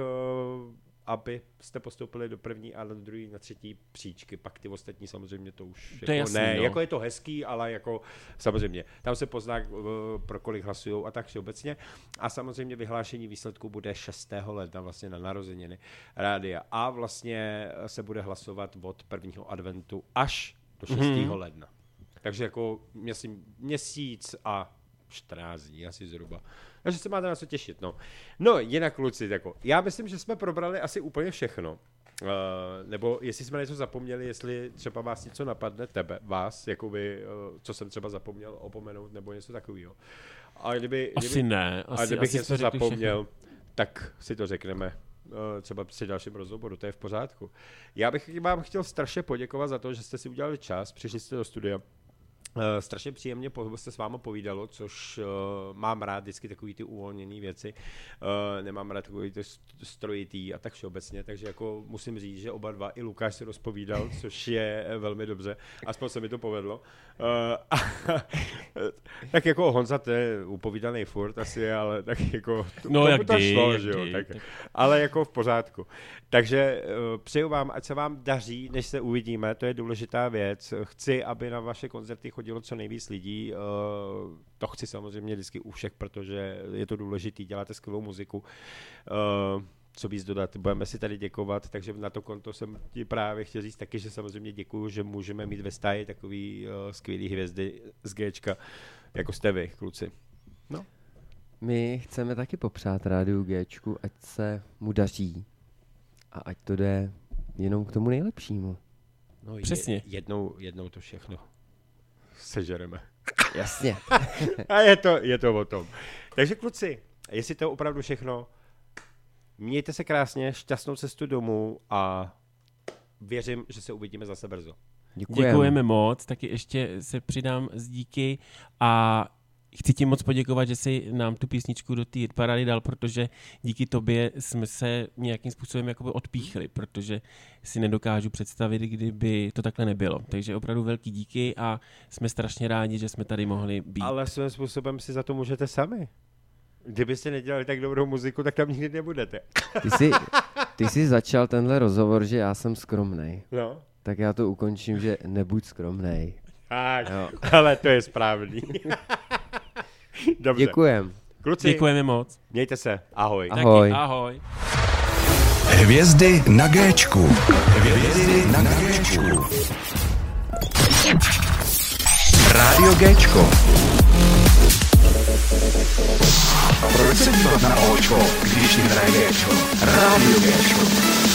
uh, aby jste postoupili do první a do druhé, na třetí příčky, pak ty ostatní samozřejmě to už to jako jasný, ne, no. Jako je to hezký, ale jako samozřejmě, tam se pozná, pro kolik hlasujou a tak všeobecně a samozřejmě vyhlášení výsledků bude šestého ledna vlastně na narozeniny rádia a vlastně se bude hlasovat od prvního adventu až do šestého ledna, takže jako měsíc a čtrnáct dní asi zhruba. Takže se máte na co těšit, no. No, jinak, kluci, jako, já myslím, že jsme probrali asi úplně všechno. Uh, nebo jestli jsme něco zapomněli, jestli třeba vás něco napadne, tebe, vás, jakoby, uh, co jsem třeba zapomněl opomenout, nebo něco takového. A kdyby, asi kdyby, ne. Asi, a kdybych asi něco zapomněl, všechno. Tak si to řekneme. Třeba při dalším rozhovoru, to je v pořádku. Já bych vám chtěl strašně poděkovat za to, že jste si udělali čas, přišli jste do studia. Uh, strašně příjemně po, se s váma povídalo, což uh, mám rád vždycky takový ty uvolněné věci, uh, nemám rád takový ty strojitý a tak všeobecně, takže jako musím říct, že oba dva, i Lukáš se rozpovídal, což je velmi dobře, aspoň se mi to povedlo. Uh, a, tak jako Honza, to je upovídaný furt asi, ale tak jako to, no, jak to dí, šlo, jak že jo, tak, ale jako v pořádku. Takže uh, přeju vám, ať se vám daří, než se uvidíme, to je důležitá věc, chci, aby na vaše koncerty chodilo co nejvíc lidí, to chci samozřejmě vždycky u všech, protože je to důležitý, děláte skvělou muziku, co víc dodat, budeme si tady děkovat, takže na to konto jsem ti právě chtěl říct taky, že samozřejmě děkuju, že můžeme mít ve stáji takový skvělý hvězdy z Géčka, jako jste vy, kluci. No. My chceme taky popřát rádiu Géčku, ať se mu daří a ať to jde jenom k tomu nejlepšímu. No, přesně. Jednou, jednou to všechno sežereme. Jasně. A je to, je to o tom. Takže kluci, jestli to je opravdu všechno, mějte se krásně, šťastnou cestu domů a věřím, že se uvidíme zase brzo. Děkujeme. Děkujeme moc, taky ještě se přidám s díky a chci ti moc poděkovat, že jsi nám tu písničku do té parády dal, protože díky tobě jsme se nějakým způsobem jakoby odpíchli, protože si nedokážu představit, kdyby to takhle nebylo. Takže opravdu velký díky a jsme strašně rádi, že jsme tady mohli být. Ale svým způsobem si za to můžete sami. Kdybyste nedělali tak dobrou muziku, tak tam nikdy nebudete. Ty jsi, ty jsi začal tenhle rozhovor, že já jsem skromnej. No. Tak já to ukončím, že nebuď skromnej. Tak, no. Ale to je správný. Dobře. Děkujem. Kluci, děkujeme moc. Mějte se. Ahoj. Ahoj. Taky, ahoj. Hvězdy na Géčku. Hvězdy na Géčku. Rádio Géčko. Proč se dívat na Očko, když jim hraje Géčko? Rádio Géčko.